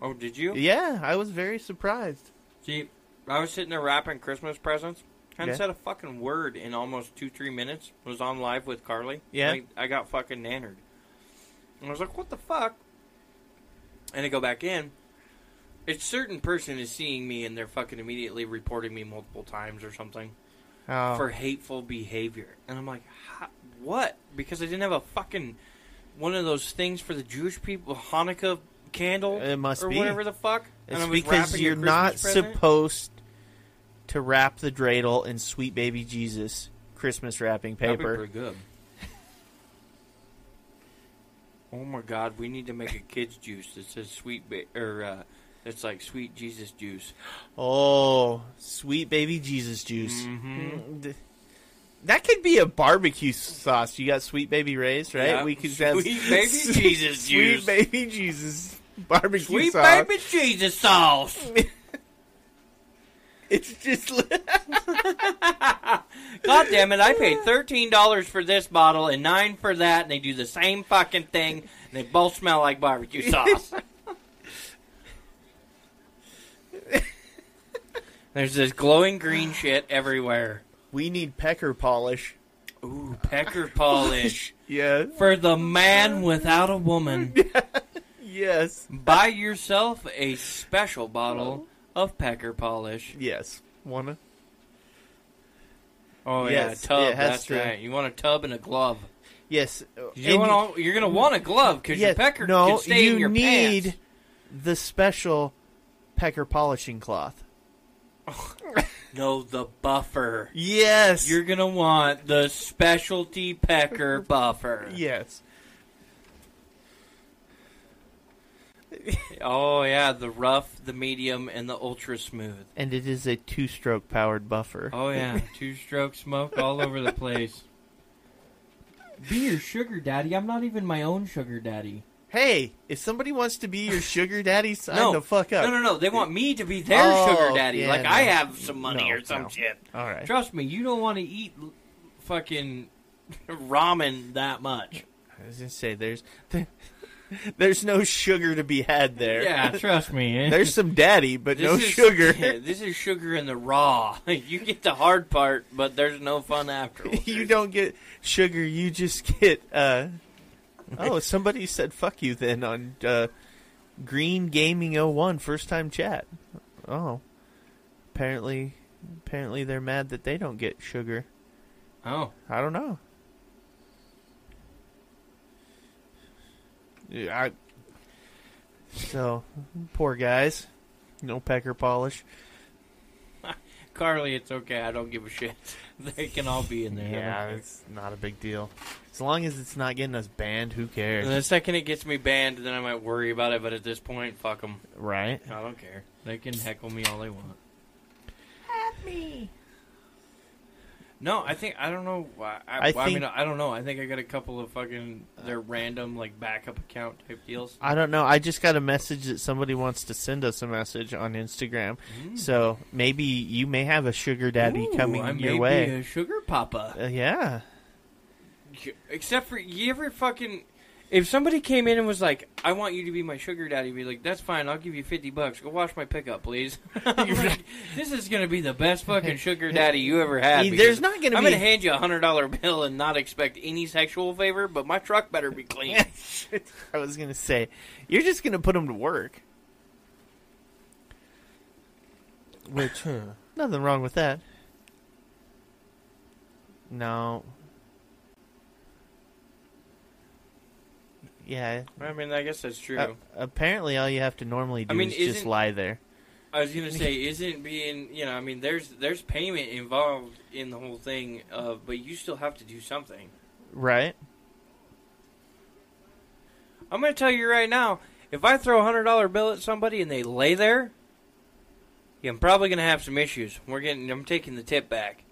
Oh, did you? Yeah, I was very surprised. See, I was sitting there wrapping Christmas presents. Hadn't said a fucking word in almost 3 minutes. Was on live with Carly. Yeah. I got fucking nannered. And I was like, what the fuck? And I go back in. A certain person is seeing me and they're fucking immediately reporting me multiple times or something for hateful behavior. And I'm like, what? Because I didn't have a fucking one of those things for the Jewish people, Hanukkah candle whatever the fuck. It's because you're not supposed to wrap the dreidel in Sweet Baby Jesus Christmas wrapping paper. That'd be pretty good. Oh my God! We need to make a kids juice that says that's like Sweet Jesus Juice. Oh, Sweet Baby Jesus Juice. Mm-hmm. That could be a barbecue sauce. You got Sweet Baby Ray's, right? Yeah. We could have Sweet Baby Jesus Juice. Sweet Baby Jesus barbecue sauce. Sweet Baby Jesus sauce. It's just. God damn it! I paid $13 for this bottle and $9 for that, and they do the same fucking thing. And they both smell like barbecue sauce. There's this glowing green shit everywhere. We need pecker polish. Ooh, pecker polish. Yeah. For the man without a woman. Yes. Buy yourself a special bottle. Of pecker polish. Yes. Wanna? Oh, yes. Yeah, a tub. That's right. You want a tub and a glove. Yes. You're going to want a glove because your pecker can stay in your pants. You need the special pecker polishing cloth. No, the buffer. Yes. You're going to want the specialty pecker buffer. Yes. Oh, yeah, the rough, the medium, and the ultra smooth. And it is a two-stroke powered buffer. Oh, yeah, two-stroke smoke all over the place. Be your sugar daddy. I'm not even my own sugar daddy. Hey, if somebody wants to be your sugar daddy, sign the fuck up. No. They want me to be their sugar daddy. Yeah, like, I have some money or some shit. All right. Trust me, you don't want to eat fucking ramen that much. I was going to say, there's no sugar to be had there. Yeah, trust me. There's some daddy, but no sugar. Yeah, this is sugar in the raw. You get the hard part, but there's no fun afterwards. You don't get sugar. You just get... oh, somebody said fuck you then on Green Gaming 01 first time chat. Oh. Apparently they're mad that they don't get sugar. Oh. I don't know. So, poor guys. No pecker polish. Carly, it's okay. I don't give a shit. They can all be in there. Yeah, it's not a big deal. As long as it's not getting us banned, who cares? The second it gets me banned, then I might worry about it. But at this point, fuck them. Right? I don't care. They can heckle me all they want. At me. No, I don't know. I think I got a couple of fucking their random like backup account type deals. I don't know. I just got a message that somebody wants to send us a message on Instagram. Mm. So maybe you may have a sugar daddy coming your way. Maybe a sugar papa. Yeah. Except for if somebody came in and was like, "I want you to be my sugar daddy," be like, "That's fine. I'll give you $50. Go wash my pickup, please." Like, this is gonna be the best fucking sugar daddy you ever had. There's not gonna. I'm gonna hand you $100 bill and not expect any sexual favor, but my truck better be clean. I was gonna say, you're just gonna put him to work. Which nothing wrong with that. No. Yeah. I mean, I guess that's true. Apparently, all you have to normally do is just lie there. I was going to say, isn't being, you know, I mean, there's payment involved in the whole thing, but you still have to do something. Right. I'm going to tell you right now, if I throw a $100 bill at somebody and they lay there, yeah, I'm probably going to have some issues. I'm taking the tip back.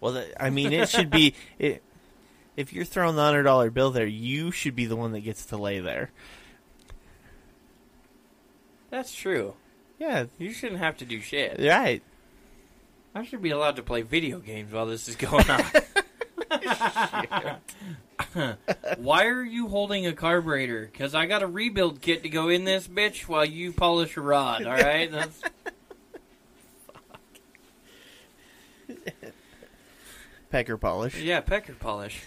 Well, it should be... If you're throwing the $100 bill there, you should be the one that gets to lay there. That's true. Yeah. You shouldn't have to do shit. Right. I should be allowed to play video games while this is going on. Why are you holding a carburetor? Because I got a rebuild kit to go in this bitch while you polish a rod, all right? Fuck. Pecker polish. Yeah, pecker polish.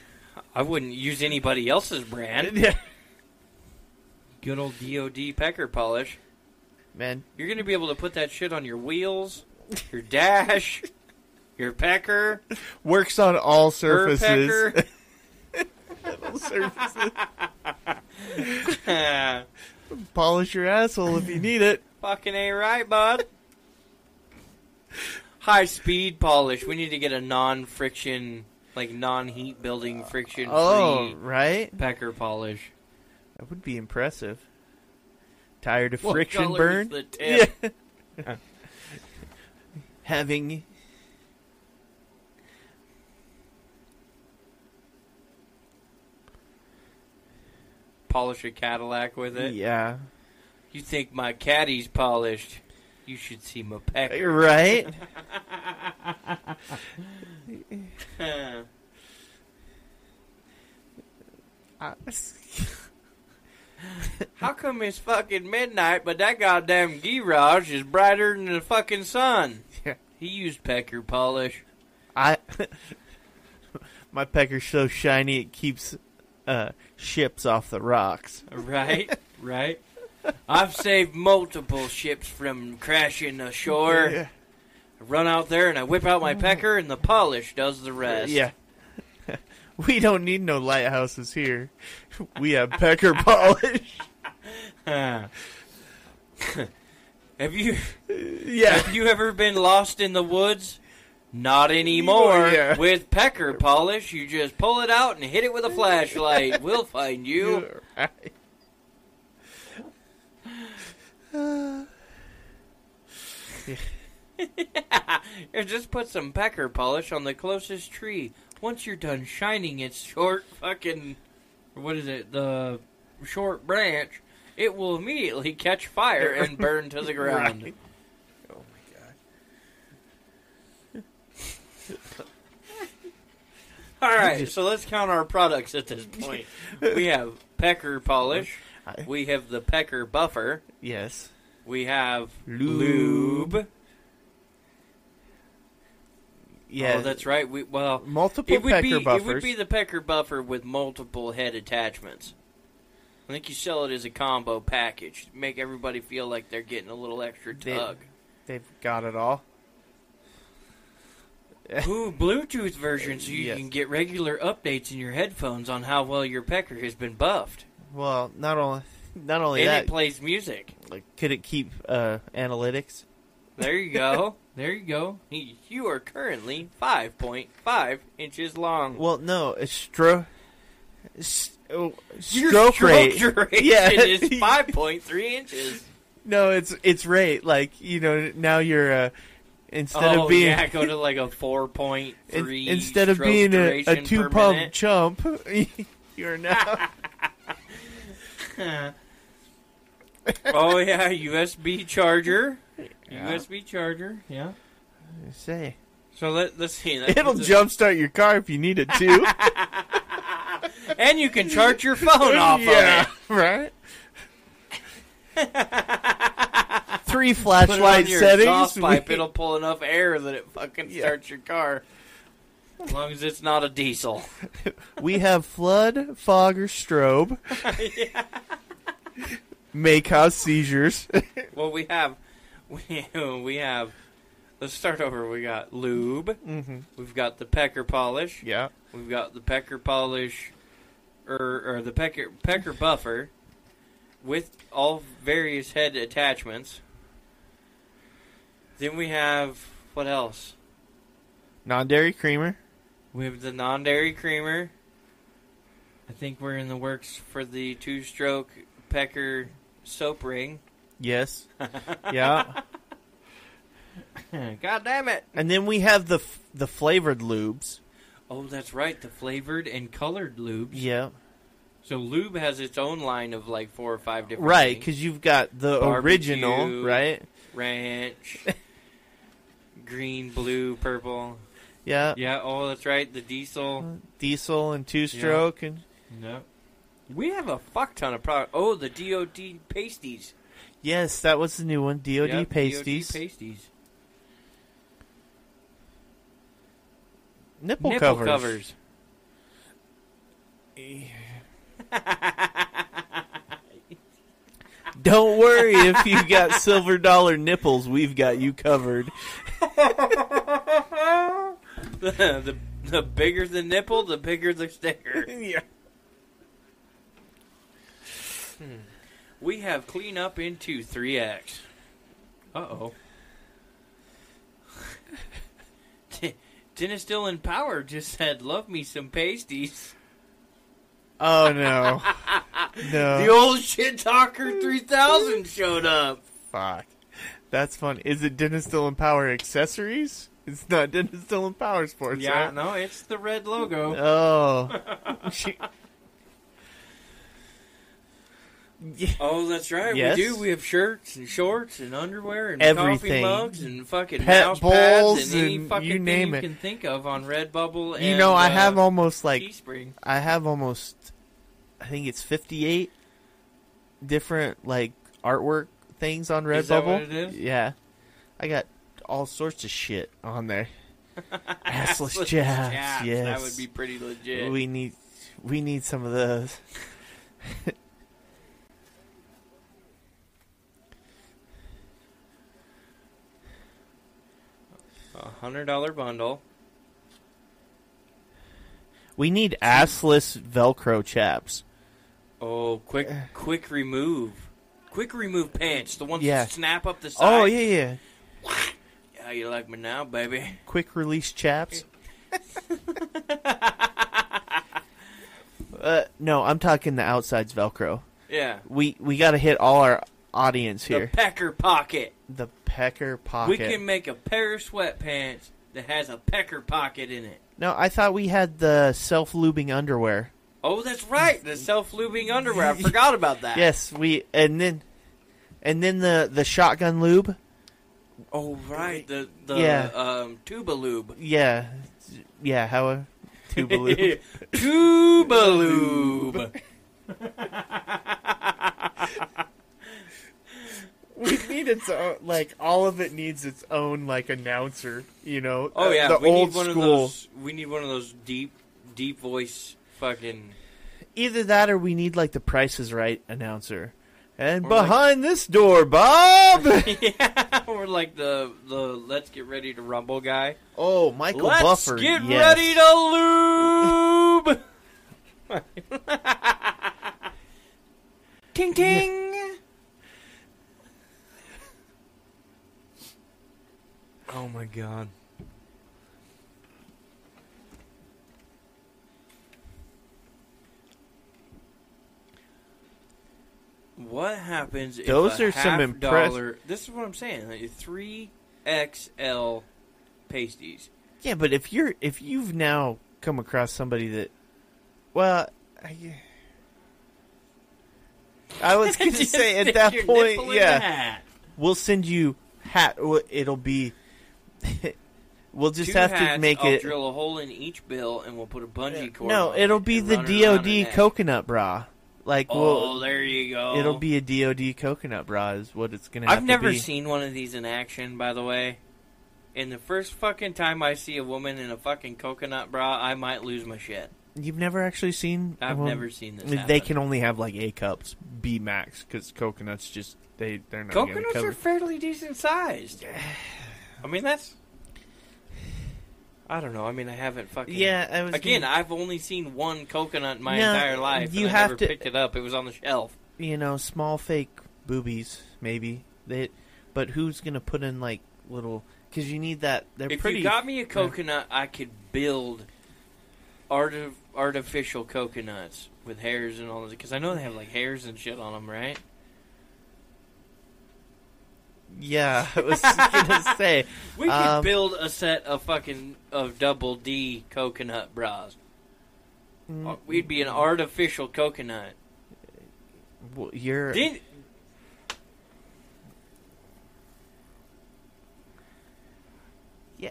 I wouldn't use anybody else's brand. Yeah. Good old DOD pecker polish. Man. You're going to be able to put that shit on your wheels, your dash, your pecker. Works on all surfaces. All surfaces. Polish your asshole if you need it. Fucking ain't right, bud. High-speed polish. We need to get a non-friction... Like non-heat building friction-free pecker polish. That would be impressive. Tired of friction burn? The tip? Yeah. Having polish a Cadillac with it. Yeah. You think my caddy's polished? You should see my pecker. Right? How come it's fucking midnight, but that goddamn garage is brighter than the fucking sun? Yeah. He used pecker polish. My pecker's so shiny it keeps ships off the rocks. Right, right. I've saved multiple ships from crashing ashore. Yeah. I run out there and I whip out my pecker and the polish does the rest. Yeah. We don't need no lighthouses here. We have pecker polish. Have you ever been lost in the woods? Not anymore. Yeah. With pecker polish, you just pull it out and hit it with a flashlight. We'll find you. Right. Yeah. Just put some pecker polish on the closest tree. Once you're done shining its short fucking, what is it, the short branch, it will immediately catch fire and burn to the ground. Right. All right, so let's count our products at this point. We have pecker polish. We have the pecker buffer. Yes. We have lube. Yeah. Oh, that's right. Multiple pecker buffers. It would be the pecker buffer with multiple head attachments. I think you sell it as a combo package. Make everybody feel like they're getting a little extra tug. They've got it all. Ooh, Bluetooth version, so you can get regular updates in your headphones on how well your pecker has been buffed. Well, not only that, it plays music. Like, could it keep analytics? There you go. There you go. You are currently 5.5 inches long. Well, no, it's stroke rate. Duration is 5.3 inches. No, it's rate. Like, you know, now you're. Go to like a 4.3. Instead of being a two-pump chump, you're now. Oh yeah, USB charger. Yeah. USB charger. Yeah. Say. So let's see. It'll jumpstart your car if you need it to. And you can charge your phone off of it. Right. 3 flashlight settings. Exhaust pipe, it'll pull enough air that it fucking starts your car. As long as it's not a diesel. We have flood, fog, or strobe. May cause seizures. Well, we have. Let's start over. We got lube. Mm-hmm. We've got the pecker polish. Yeah. We've got the pecker polish, or the pecker buffer, with all various head attachments. Then we have, what else? Non-dairy creamer. We have the non-dairy creamer. I think we're in the works for the two-stroke pecker soap ring. Yes. Yeah. God damn it. And then we have the flavored lubes. Oh, that's right. The flavored and colored lubes. Yeah. So lube has its own line of like 4 or 5 different things. Right, because you've got the barbecue, original, right? Ranch, green, blue, purple. Yeah. Yeah, oh, that's right, the diesel. Diesel and two-stroke. Yeah. No. We have a fuck ton of product. Oh, the DOD pasties. Yes, that was the new one, DOD pasties. DOD pasties. Nipple covers. Don't worry if you got silver dollar nipples, we've got you covered. The bigger the nipple, the bigger the sticker. Yeah. We have clean up into 3X. Dennis still in power just said, "Love me some pasties." Oh, no. No. The old shit talker 3000 showed up. Fuck. That's funny. Is it Dennis Still in Power Accessories? It's not Dennis Still in Power Sports. Yeah, right? No, it's the red logo. Oh. Oh, that's right. Yes. We do. We have shirts and shorts and underwear and everything. Coffee mugs and fucking pet bowls and any fucking you name thing you can think of on Redbubble. And, you know, I have almost like Teespring. I have almost, I think it's 58 different like artwork things on Redbubble. Is that what it is? Yeah, I got all sorts of shit on there. Assless jabs. Yes, that would be pretty legit. We need some of those. $100 bundle. We need assless Velcro chaps. Oh, quick remove. Quick remove pants. The ones that snap up the side. Oh, yeah, yeah. How you like me now, baby? Quick release chaps. No, I'm talking the outside's Velcro. Yeah. We got to hit all our audience here. The pecker pocket. The pecker pocket. We can make a pair of sweatpants that has a pecker pocket in it. No, I thought we had the self-lubing underwear. Oh, that's right. The self-lubing underwear. I forgot about that. Yes, and then the shotgun lube. Oh, right. The tuba lube. Yeah. Yeah, however. Tuba lube. Tuba lube. We need its own, like, all of it needs its own, like, announcer, you know? Oh, yeah. The old school. We need one of those deep voice fucking... Either that or we need, like, the Price is Right announcer. And behind this door, Bob! Yeah, or, like, the Let's Get Ready to Rumble guy. Oh, Michael Buffer. Let's get ready to lube! Ting, ting! Yeah. Oh, my God. What happens if those a are half some dollar... This is what I'm saying. Like 3XL pasties. Yeah, but if you've now come across somebody that... Well, I was going to say, at that point, yeah, we'll send you hat. It'll be... We'll just two have hats, to make I'll it. Drill a hole in each bill, and we'll put a bungee cord. No, on it'll it be the DOD coconut bra. Like, oh, we'll, there you go. It'll be a DOD coconut bra is what it's gonna. Have I've to never be. Seen one of these in action, by the way. And the first fucking time I see a woman in a fucking coconut bra, I might lose my shit. You've never actually seen? I've never seen this. Happen. They can only have like A cups, B max, because coconuts just they're not. Coconuts are fairly decent sized. I mean that's. I don't know. I mean, I haven't fucking... Yeah, I was... Again, I've only seen one coconut in my entire life, you and have I never picked it up. It was on the shelf. You know, small fake boobies, maybe. But who's going to put in, like, little... Because you need that... They're if pretty, you got me a coconut, I could build artificial coconuts with hairs and all this. Because I know they have, like, hairs and shit on them, right? Yeah, I was going to say. We could build a set of fucking double D coconut bras. We'd be an artificial coconut. Well, you're... Yeah.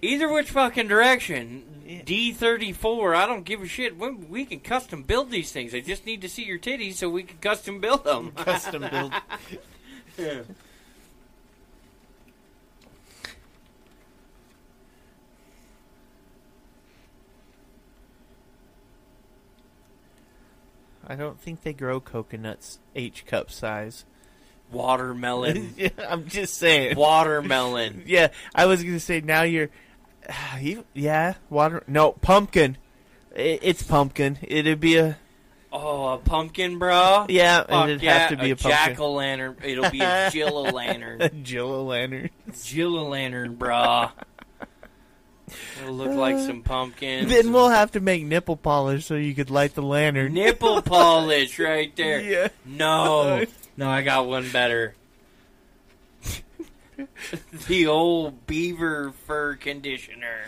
Either which fucking direction. Yeah. D34, I don't give a shit. We can custom build these things. I just need to see your titties so we can custom build them. Custom build. Yeah. I don't think they grow coconuts H-cup size. Watermelon. Yeah, I'm just saying. Watermelon. Yeah, I was going to say, now you're... yeah, water... No, pumpkin. It's pumpkin. It'd be a... Oh, a pumpkin, bro? Yeah, and it'd have to be a pumpkin. Jack-o'-lantern. It'll be a Jill-o'-lantern. A Jill-o'-lantern. Jill-o'-lantern, bro. It'll look like some pumpkins. Then we'll have to make nipple polish so you could light the lantern. Nipple polish right there. Yeah. No, I got one better. The old beaver fur conditioner.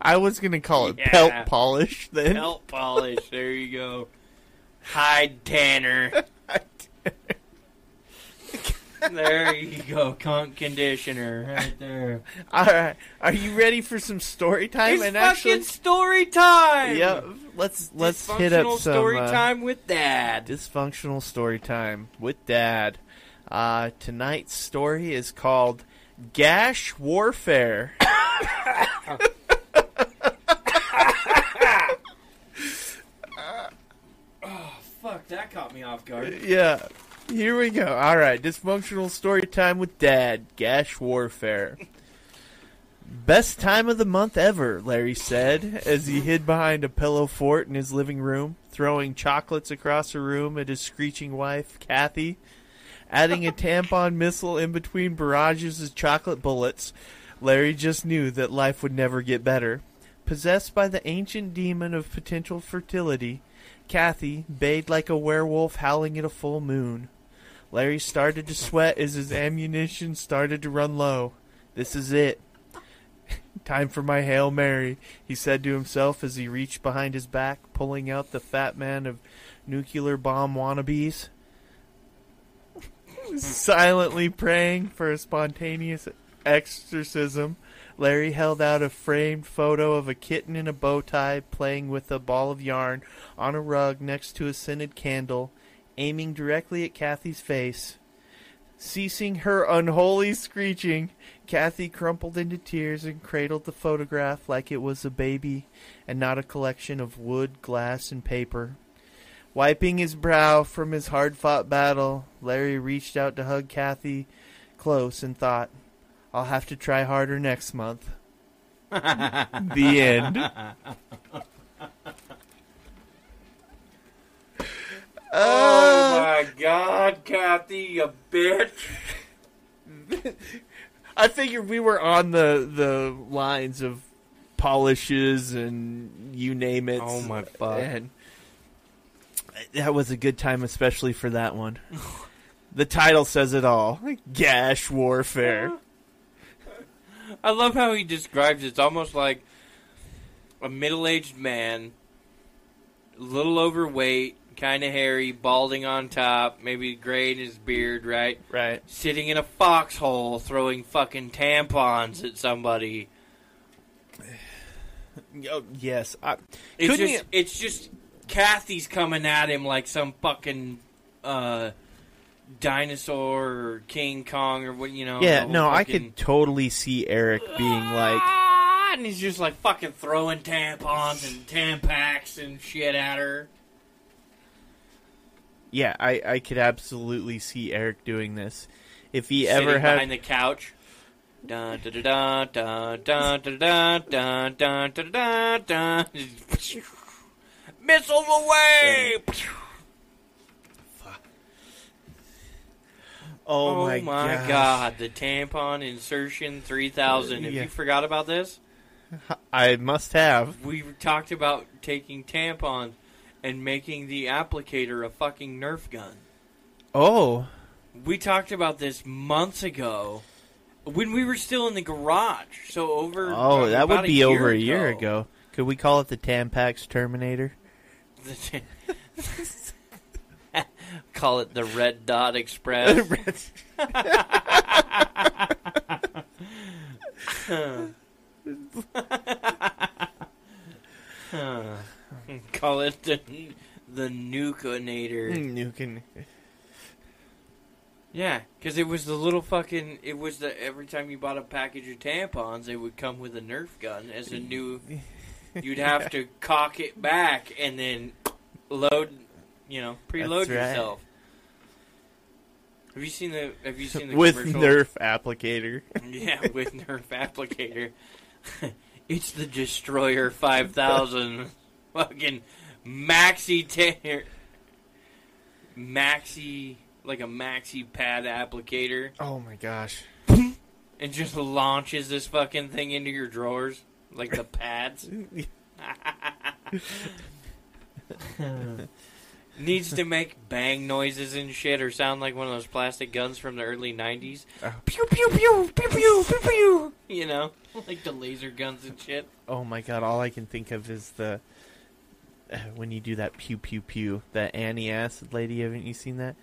I was going to call it pelt polish then. Pelt polish, there you go. Hide tanner. There you go, cunt conditioner right there. All right, are you ready for some story time? It's and fucking actually, story time. Yep, let's hit up some story time with Dad. Dysfunctional story time with Dad. Tonight's story is called Gash Warfare. Oh fuck, that caught me off guard. Yeah. Here we go. All right. Dysfunctional story time with Dad. Gash warfare. Best time of the month ever, Larry said, as he hid behind a pillow fort in his living room, throwing chocolates across the room at his screeching wife, Kathy, adding a tampon missile in between barrages of chocolate bullets. Larry just knew that life would never get better. Possessed by the ancient demon of potential fertility, Kathy bayed like a werewolf howling at a full moon. Larry started to sweat as his ammunition started to run low. This is it. Time for my Hail Mary, he said to himself as he reached behind his back, pulling out the fat man of nuclear bomb wannabes, silently praying for a spontaneous exorcism. Larry held out a framed photo of a kitten in a bow tie playing with a ball of yarn on a rug next to a scented candle, aiming directly at Kathy's face. Ceasing her unholy screeching, Kathy crumpled into tears and cradled the photograph like it was a baby and not a collection of wood, glass, and paper. Wiping his brow from his hard-fought battle, Larry reached out to hug Kathy close and thought, I'll have to try harder next month. The end. Oh my God, Kathy, you bitch. I figured we were on the lines of polishes and you name it. Oh my fuck. And that was a good time, especially for that one. The title says it all. Gash warfare. Yeah. I love how he describes it. It's almost like a middle-aged man, a little overweight, kind of hairy, balding on top, maybe gray in his beard, right? Right. Sitting in a foxhole throwing fucking tampons at somebody. Oh, yes. It's just Kathy's coming at him like some fucking... dinosaur or King Kong or what, you know. Yeah, no, fucking... I could totally see Eric being like... And he's just like fucking throwing tampons and Tampax and shit at her. Yeah, I could absolutely see Eric doing this. If he ever had... behind the couch. Dun dun dun dun dun dun dun dun dun dun dun. Missiles away! Oh my god, the tampon insertion 3000. Have you forgot about this? I must have. We talked about taking tampons and making the applicator a fucking Nerf gun. Oh. We talked about this months ago when we were still in the garage. That would be over a year ago. Could we call it the Tampax Terminator? Call it the Red Dot Express. Call it the Nukenator. Yeah, because it was the little fucking... It was the... Every time you bought a package of tampons, it would come with a Nerf gun as a new... You'd have to cock it back and then load... You know, preload yourself. Have you seen the with Nerf applicator? Yeah, with Nerf applicator. It's the Destroyer 5000 fucking maxi pad applicator. Oh my gosh. And just launches this fucking thing into your drawers like the pads. Needs to make bang noises and shit or sound like one of those plastic guns from the early 90s. Pew, pew, pew, pew, pew, pew, pew. You know, like the laser guns and shit. Oh, my God. All I can think of is the... when you do that pew, pew, pew. That Annie Acid lady. Haven't you seen that?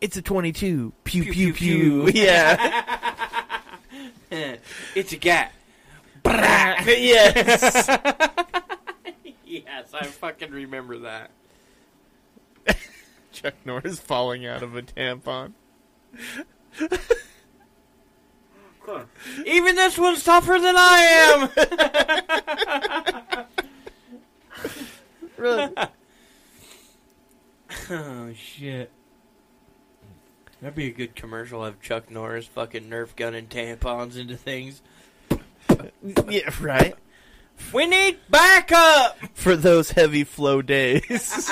It's a 22. Pew, pew, pew. Pew. Yeah. It's a gat. Yes. Yes, I fucking remember that. Chuck Norris falling out of a tampon. Even this one's tougher than I am. Really? Oh shit! That'd be a good commercial. Have Chuck Norris fucking Nerf gunning tampons into things. Yeah, right. We need backup for those heavy flow days.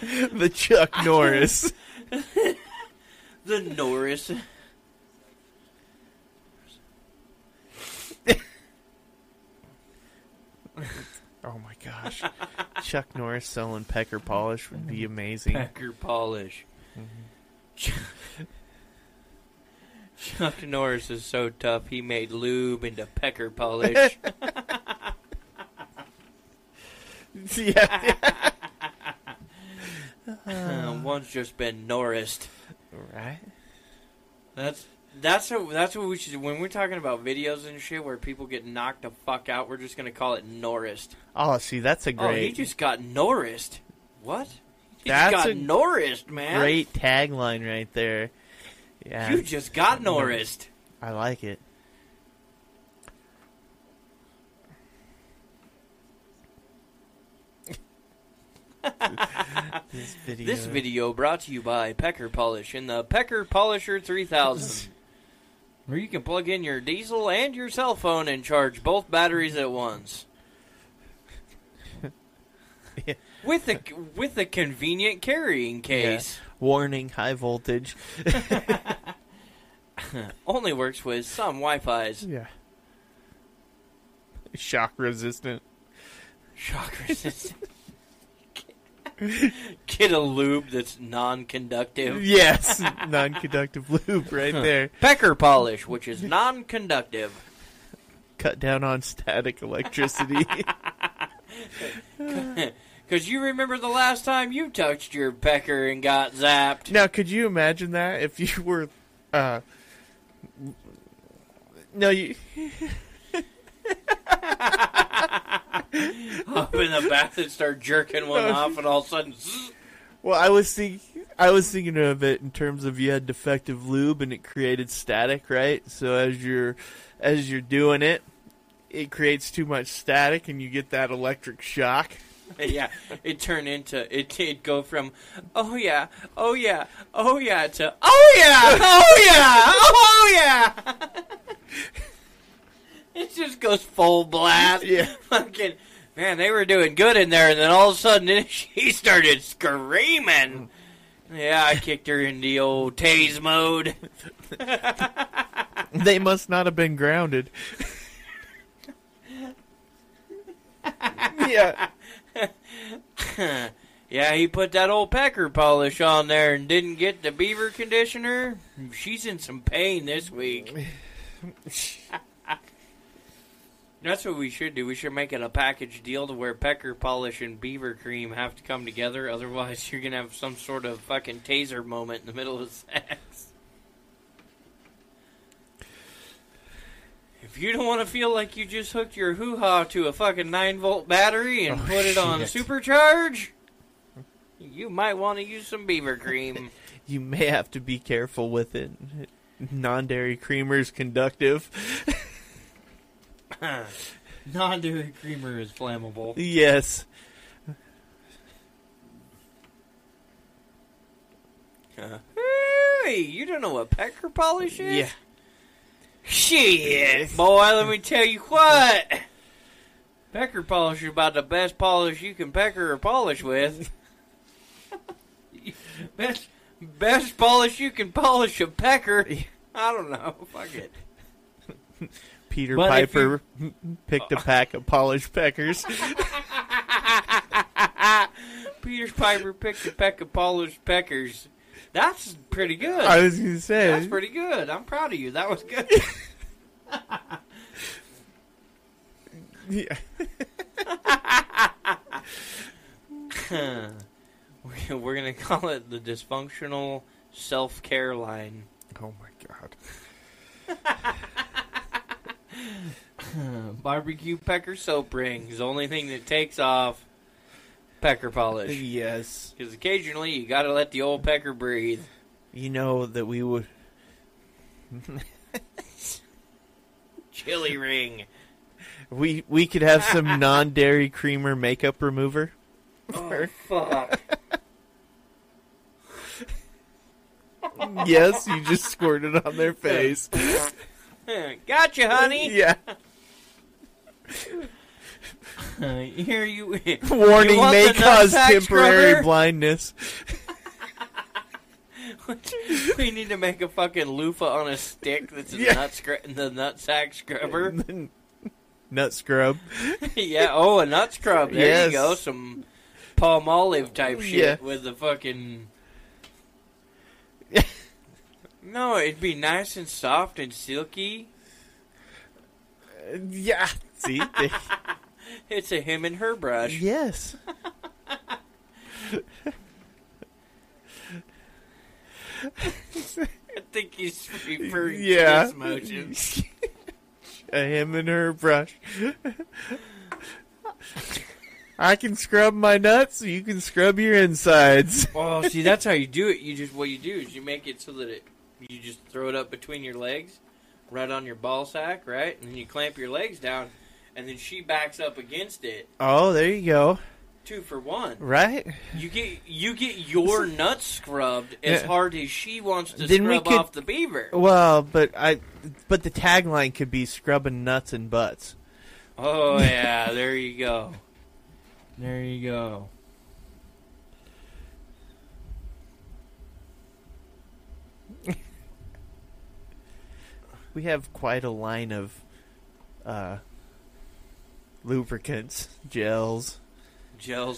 The Chuck Norris. The Norris. Oh my gosh. Chuck Norris selling pecker polish would be amazing. Pecker polish. Mm-hmm. Chuck Norris is so tough, he made lube into pecker polish. Yeah. One's just been Norrised. Right. That's what we should do. When we're talking about videos and shit where people get knocked the fuck out, we're just going to call it Norrised. Oh, see, that's a great... Oh, he just got Norrised. What? He that's just got Norrised, man. Great tagline right there. Yeah. You just got Norrised. I like it. This video brought to you by Pecker Polish and the Pecker Polisher 3000, where you can plug in your diesel and your cell phone and charge both batteries at once. Yeah. With a convenient carrying case. Yeah. Warning, high voltage. Only works with some Wi-Fis. Yeah. Shock resistant. Shock resistant. Get a lube that's non-conductive. Yes, non-conductive lube right there. Pecker polish, which is non-conductive. Cut down on static electricity. Because you remember the last time you touched your pecker and got zapped. Now, could you imagine that if you were... No, you... Hop in the bath and start jerking one off, and all of a sudden. Zzz. Well, I was thinking of it in terms of you had defective lube, and it created static, right? So as you're doing it, it creates too much static, and you get that electric shock. Yeah, it turned into it'd go from oh yeah, oh yeah, oh yeah to oh yeah, oh yeah, oh yeah. Oh, yeah. It just goes full blast. Yeah. Fucking, man, they were doing good in there, and then all of a sudden she started screaming. Yeah, I kicked her in the old tase mode. They must not have been grounded. Yeah. Yeah, he put that old pecker polish on there and didn't get the beaver conditioner. She's in some pain this week. That's what we should do. We should make it a package deal to where pecker polish and beaver cream have to come together. Otherwise, you're going to have some sort of fucking taser moment in the middle of sex. If you don't want to feel like you just hooked your hoo-ha to a fucking 9-volt battery and put it on supercharge, you might want to use some beaver cream. You may have to be careful with it. Non-dairy creamer's conductive. Non-dairy creamer is flammable. Yes. Hey, you don't know what pecker polish is? Yeah. Shit, boy, let me tell you what. Pecker polish is about the best polish you can pecker or polish with. Best polish you can polish a pecker. I don't know. Fuck it. Peter but Piper picked a pack of polished peckers. Peter Piper picked a pack of polished peckers. That's pretty good. I was going to say. That's pretty good. I'm proud of you. That was good. Yeah. We're going to call it the dysfunctional self-care line. Oh, my God. Barbecue pecker soap ring is the only thing that takes off pecker polish. Yes. Because occasionally you gotta let the old pecker breathe. You know that we would... Chili ring. We could have some non-dairy creamer makeup remover. Oh, fuck. Yes, you just squirted on their face. Gotcha, honey. Yeah. Here you. Warning you may cause temporary blindness. We need to make a fucking loofah on a stick that's the nutsack scrubber. Nut scrub. Yeah, oh, a nut scrub. There you go. Some palm olive type shit with the fucking... No, it'd be nice and soft and silky. Yeah. See? It's a him and her brush. Yes. I think he's for this motion. A him and her brush. I can scrub my nuts. You can scrub your insides. Well, see, that's how you do it. You just what you do is you make it so that you just throw it up between your legs, right on your ball sack, right, and then you clamp your legs down, and then she backs up against it. Oh, there you go. 2 for 1, right? You get your nuts scrubbed as hard as she wants to scrub off the beaver. Well, but the tagline could be scrubbing nuts and butts. Oh yeah, there you go. There you go. We have quite a line of lubricants, gels,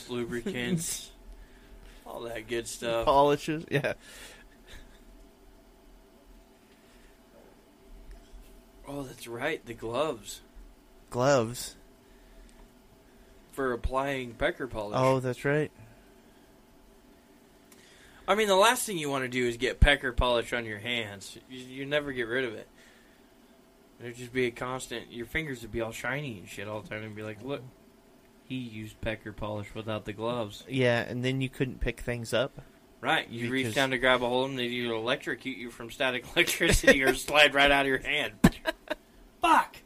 lubricants, all that good stuff. Polishes, yeah. Oh, that's right, the gloves. Gloves? For applying pecker polish. Oh, that's right. I mean, the last thing you want to do is get pecker polish on your hands. You never get rid of it. There'd just be a constant, your fingers would be all shiny and shit all the time and be like, look. He used pecker polish without the gloves. Yeah, and then you couldn't pick things up. Right. You reach down to grab a hold of them, they'd either electrocute you from static electricity or slide right out of your hand. Fuck!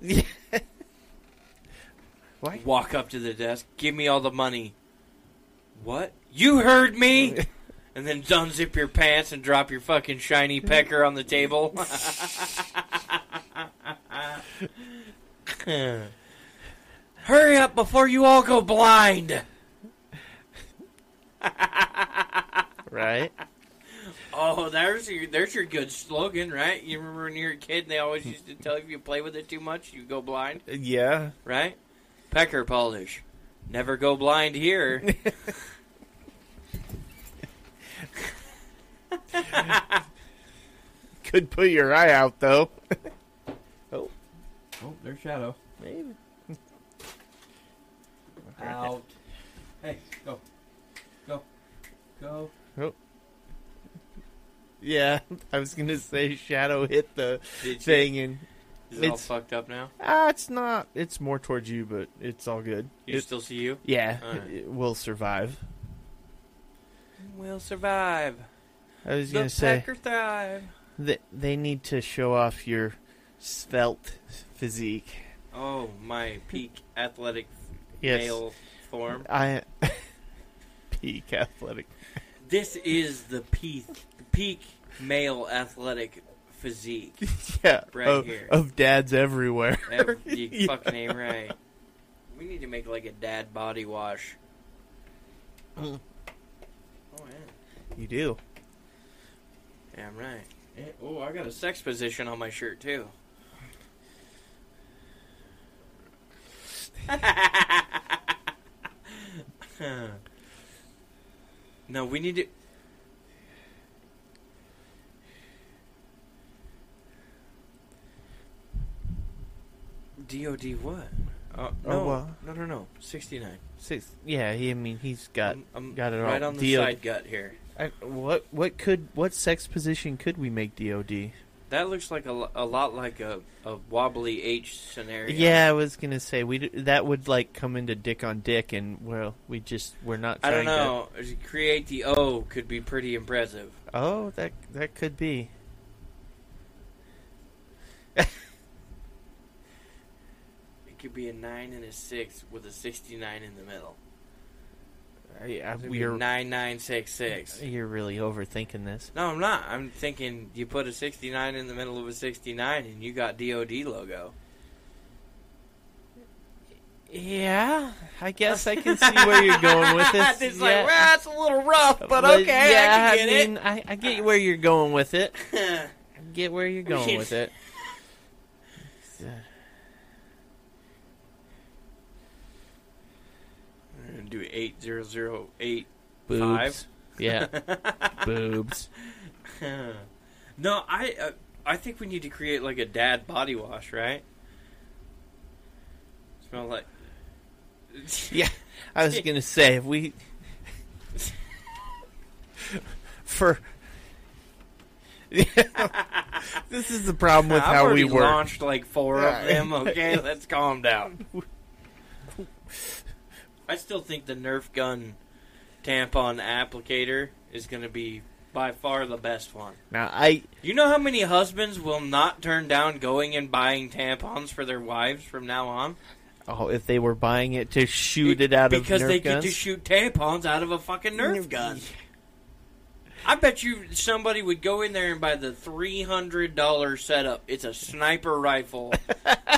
Yeah. What? Walk up to the desk, give me all the money. What? You heard me! And then unzip your pants and drop your fucking shiny pecker on the table. Hurry up before you all go blind. Right? Oh, there's your good slogan, right? You remember when you were a kid and they always used to tell you if you play with it too much, you go blind? Yeah. Right? Pecker polish. Never go blind here. Could put your eye out, though. Oh, there's Shadow. Maybe. Out. Hey, go. Go. Oh. Yeah, I was going to say Shadow hit the thing. And it's all fucked up now? It's not. It's more towards you, but it's all good. You still see you? Yeah. Right. It will survive. We'll survive. I was going to say. The pecker thrive. They need to show off your svelte physique. Oh, my peak athletic male form. I peak athletic. This is the peak male athletic physique. Yeah, right here of dads everywhere. You fucking ain't right. We need to make like a dad body wash. Oh yeah, you do. Yeah, I'm right. Oh, I got a sex position on my shirt too. No, we need to. DOD what? No. 69. Six. Yeah, he's got. I'm got it right all. Right on the side gut here. What sex position could we make DOD? That looks like a lot like a wobbly H scenario. Yeah, I was gonna say that would like come into dick on dick, and well, we're not. Trying I don't know. To... Create the O could be pretty impressive. Oh, that could be. It could be a 9 and a 6 with a 69 in the middle. We're 9966. You're really overthinking this. No, I'm not. I'm thinking you put a 69 in the middle of a 69 and you got DOD logo. Yeah, I guess I can see where you're going with this. It's yeah. Like, well, that's a little rough, but okay, yeah, I can get it. I get where you're going with it. I'm going to do 80085. Boobs. Yeah. Boobs. No, I think we need to create, like, a dad body wash, right? Smell like... Yeah, I was going to say, if we... For... This is the problem with how we work. I've launched like four of them, okay? Let's calm down. I still think the Nerf gun tampon applicator is going to be by far the best one. Now, you know how many husbands will not turn down going and buying tampons for their wives from now on? Oh, if they were buying it to shoot it out of Nerf guns? Because they get to shoot tampons out of a fucking Nerf gun. I bet you somebody would go in there and buy the $300 setup. It's a sniper rifle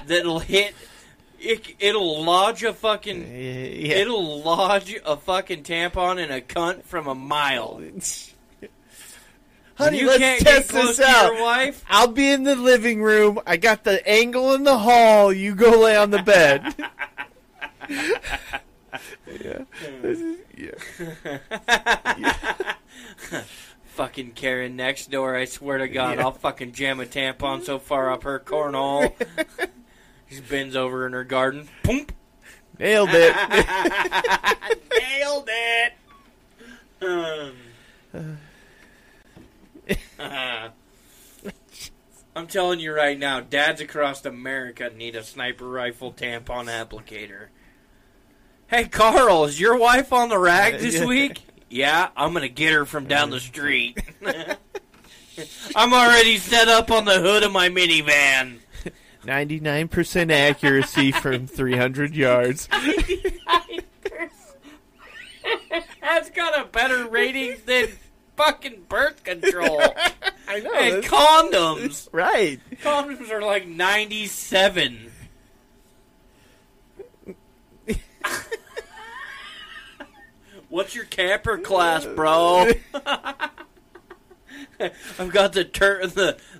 that'll hit. It'll lodge a fucking. Yeah. It'll lodge a fucking tampon in a cunt from a mile. Honey, you let's test this out. Your wife. I'll be in the living room. I got the angle in the hall. You go lay on the bed. Yeah. Yeah. Fucking Karen next door, I swear to God, yeah. I'll fucking jam a tampon so far up her cornhole. She bends over in her garden. Boom. Nailed it. Nailed it. I'm telling you right now, dads across America need a sniper rifle tampon applicator. Hey, Carl, is your wife on the rag this week? Yeah, I'm going to get her from down the street. I'm already set up on the hood of my minivan. 99% accuracy from 300 yards. 99%. That's got a better rating than fucking birth control. I know. And condoms. Right. Condoms are like 97. What's your camper class, bro? I've got the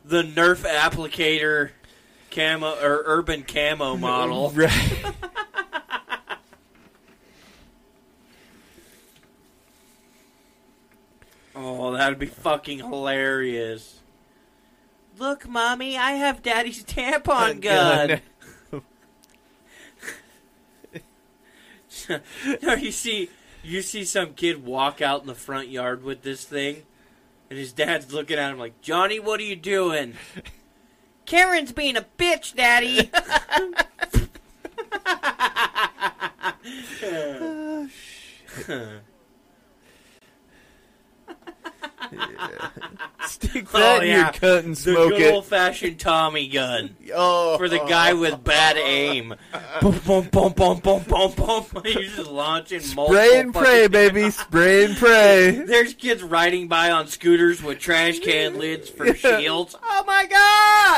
Nerf applicator camo or urban camo model. Right. Oh, that'd be fucking hilarious. Look, Mommy, I have Daddy's tampon gun. No, you see some kid walk out in the front yard with this thing, and his dad's looking at him like, Johnny, what are you doing? Karen's being a bitch, Daddy. Oh, shit. Yeah. Stick that in your cut and smoke it. The good old-fashioned Tommy gun. Oh, for the guy with bad aim. Boom, boom, boom, boom, boom, boom, boom. You're just launching multiple. Spray and pray, baby. Spray and pray. There's kids riding by on scooters with trash can lids for shields. Oh, my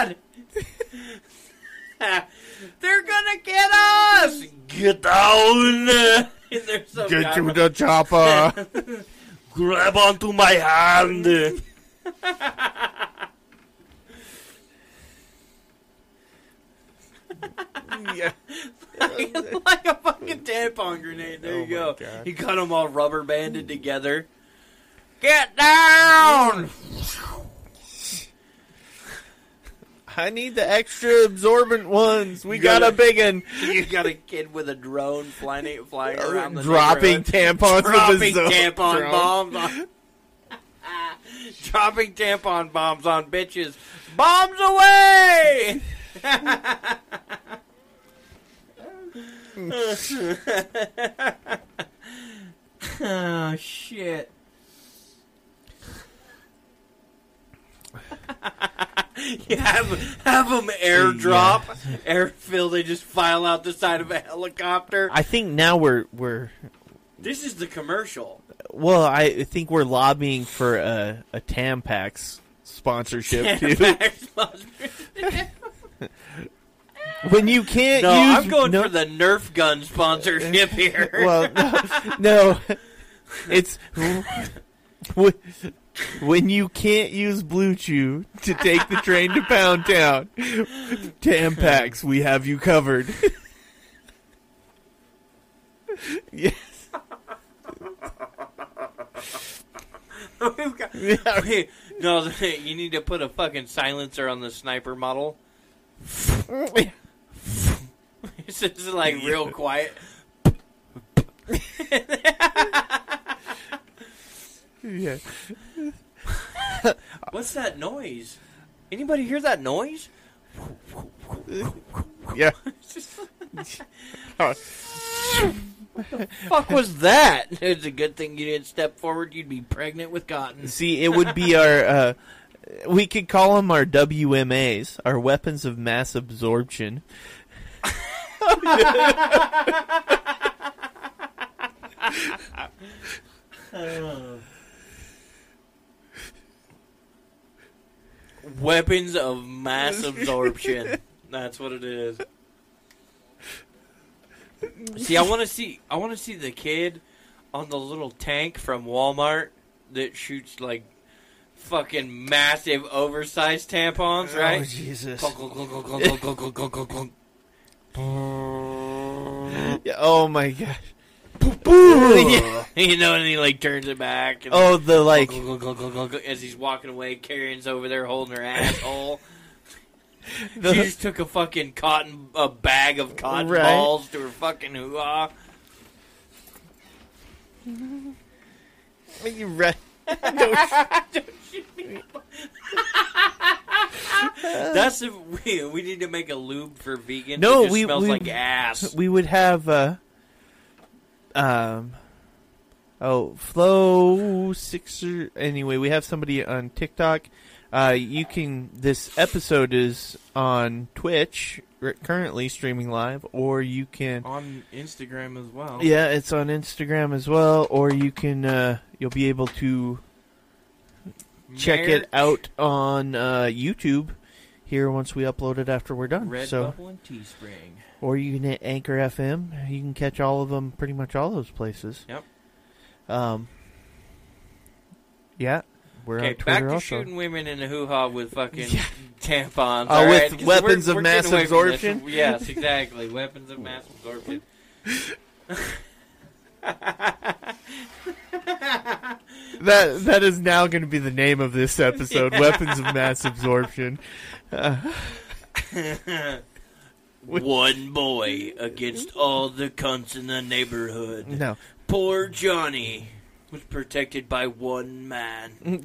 God. They're going to get us. Get down. Get to the chopper. Grab onto my hand. Yeah. like a fucking tampon grenade. There you go. God. You got them all rubber banded together. Get down! I need the extra absorbent ones. You got a big one. You got a kid with a drone flying around the dropping tampons with his tampon bombs on, dropping tampon bombs on bitches. Bombs away! Oh, shit. You have them airdrop, airfill. They just file out the side of a helicopter. I think now we're This is the commercial. Well, I think we're lobbying for a Tampax sponsorship, too. Tampax sponsorship. When you can't use... I'm going for the Nerf gun sponsorship here. Well, no. It's... When you can't use Blue Chew to take the train to Pound Town, Tampax, we have you covered. Yes. Okay. No, you need to put a fucking silencer on the sniper model. It's just like real quiet. Yeah. What's that noise? Anybody hear that noise? Yeah. What the fuck was that? It's a good thing you didn't step forward. You'd be pregnant with cotton. See, it would be our... we could call them our WMAs, our weapons of mass absorption. Weapons of mass absorption. That's what it is. See, I want to see the kid on the little tank from Walmart that shoots like fucking massive oversized tampons, right? Oh, Jesus. Oh my gosh. You know, and he like turns it back. And, oh, the like as he's walking away, Karen's over there holding her asshole. She just took a fucking bag of cotton balls to her fucking hoo-ha. Are you ready? Don't shoot me. That's if we need to make a lube for vegans. No, it just smells like ass. We would have Flow Sixer. Anyway, we have somebody on TikTok. This episode is on Twitch, currently streaming live, or you can... On Instagram as well. Yeah, it's on Instagram as well, or you can, you'll be able to check it out on YouTube here once we upload it after we're done. Redbubble and Teespring. Or you can hit Anchor FM. You can catch all of them, pretty much all those places. Yep. Yeah. Okay, back to shooting women in a hoo-ha with fucking tampons. With weapons of mass absorption? Yes, exactly. Weapons of mass absorption. That is now going to be the name of this episode, Weapons of Mass Absorption. One boy against all the cunts in the neighborhood. No. Poor Johnny. Was protected by one man.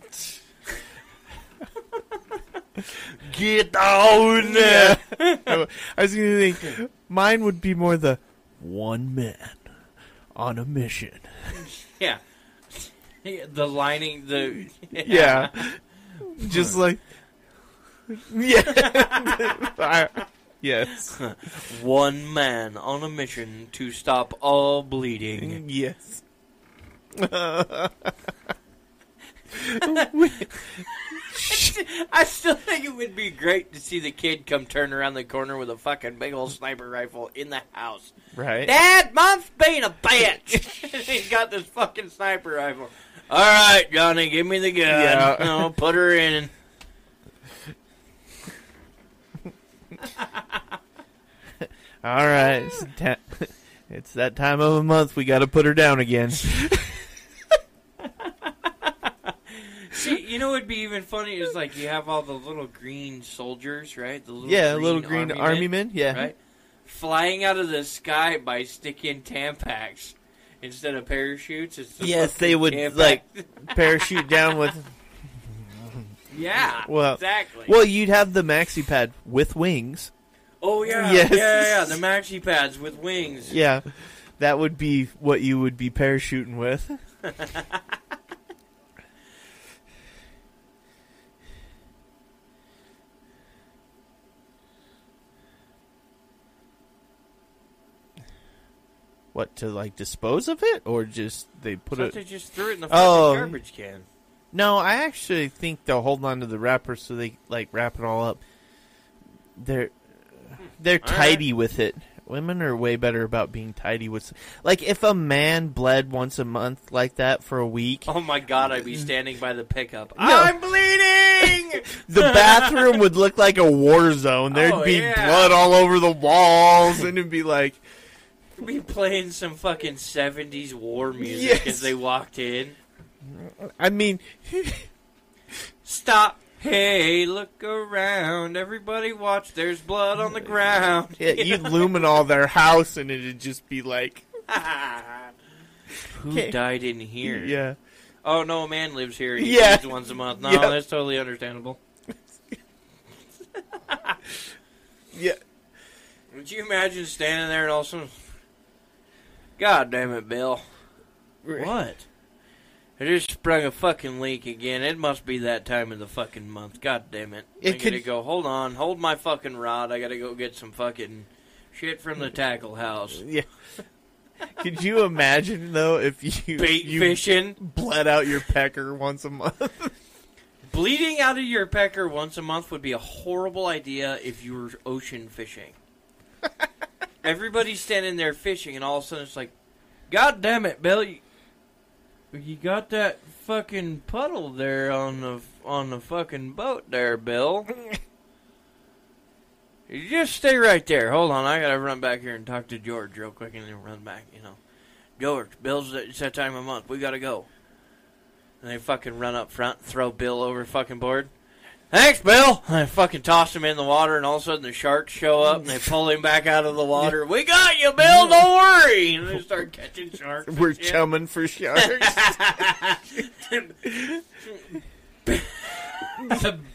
Get down there! I was going to think, mine would be more the one man on a mission. Yeah. The lining, the... Yeah. Just like... Yeah. Yes. One man on a mission to stop all bleeding. Yes. I still think it would be great to see the kid come turn around the corner with a fucking big old sniper rifle in the house. Right. Dad, Mom's being a bitch. He's got this fucking sniper rifle. All right, Johnny, give me the gun. Yeah. No, put her in. All right. It's that time of the month. We got to put her down again. See, you know what would be even funny is like you have all the little green soldiers, right? The little little green army men, right? Flying out of the sky by sticking Tampax instead of parachutes. Yes, they would Tampax. Like parachute down with. Yeah, exactly. Well, you'd have the maxi pad with wings. Oh yeah, yes. yeah, the maxi pads with wings. Yeah, that would be what you would be parachuting with. What, to like dispose of it, or just they put it? They just threw it in the fucking garbage can. No, I actually think they'll hold on to the wrapper so they like wrap it all up. They're tidy with it. Women are way better about being tidy with. Like, if a man bled once a month like that for a week. Oh my God, I'd be standing by the pickup. No. I'm bleeding! The bathroom would look like a war zone. There'd be blood all over the walls, and it'd be like. It'd be playing some fucking 70s war music as they walked in. I mean. Stop. Hey, look around. Everybody watch. There's blood on the ground. Yeah, you'd luminol their house, and it'd just be like... Who died in here? Yeah. Oh, no, a man lives here. He lives once a month. No, that's totally understandable. Yeah. Would you imagine standing there and also... God damn it, Bill. What? I just sprung a fucking leak again. It must be that time of the fucking month. God damn it. I gotta go. Hold on. Hold my fucking rod. I gotta go get some fucking shit from the tackle house. Yeah. Could you imagine, though, if you... Bait fishing? Bled out your pecker once a month. Bleeding out of your pecker once a month would be a horrible idea if you were ocean fishing. Everybody's standing there fishing, and all of a sudden it's like, God damn it, Bill, you got that fucking puddle there on the fucking boat there, Bill. You just stay right there. Hold on, I gotta run back here and talk to George real quick and then run back, you know. George, Bill's it's that time of month. We gotta go. And they fucking run up front, throw Bill over fucking board. Thanks, Bill! And I fucking toss him in the water, and all of a sudden the sharks show up, and they pull him back out of the water. We got you, Bill! Don't worry! And they start catching sharks. We're chumming for sharks.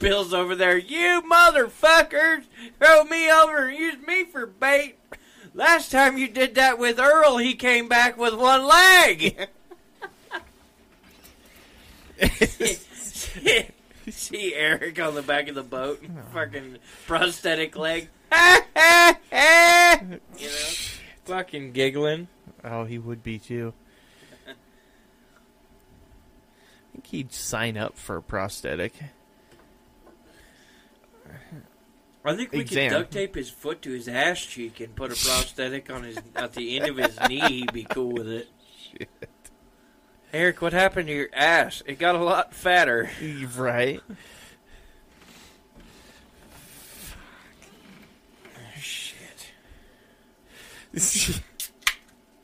Bill's over there. You motherfuckers! Throw me over and use me for bait! Last time you did that with Earl, he came back with one leg! See Eric on the back of the boat, fucking prosthetic leg, you know, fucking giggling. Oh, he would be too. I think he'd sign up for a prosthetic. I think we could duct tape his foot to his ass cheek and put a prosthetic on his at the end of his knee. He'd be cool with it. Shit. Eric, what happened to your ass? It got a lot fatter. Right. Fuck. Shit.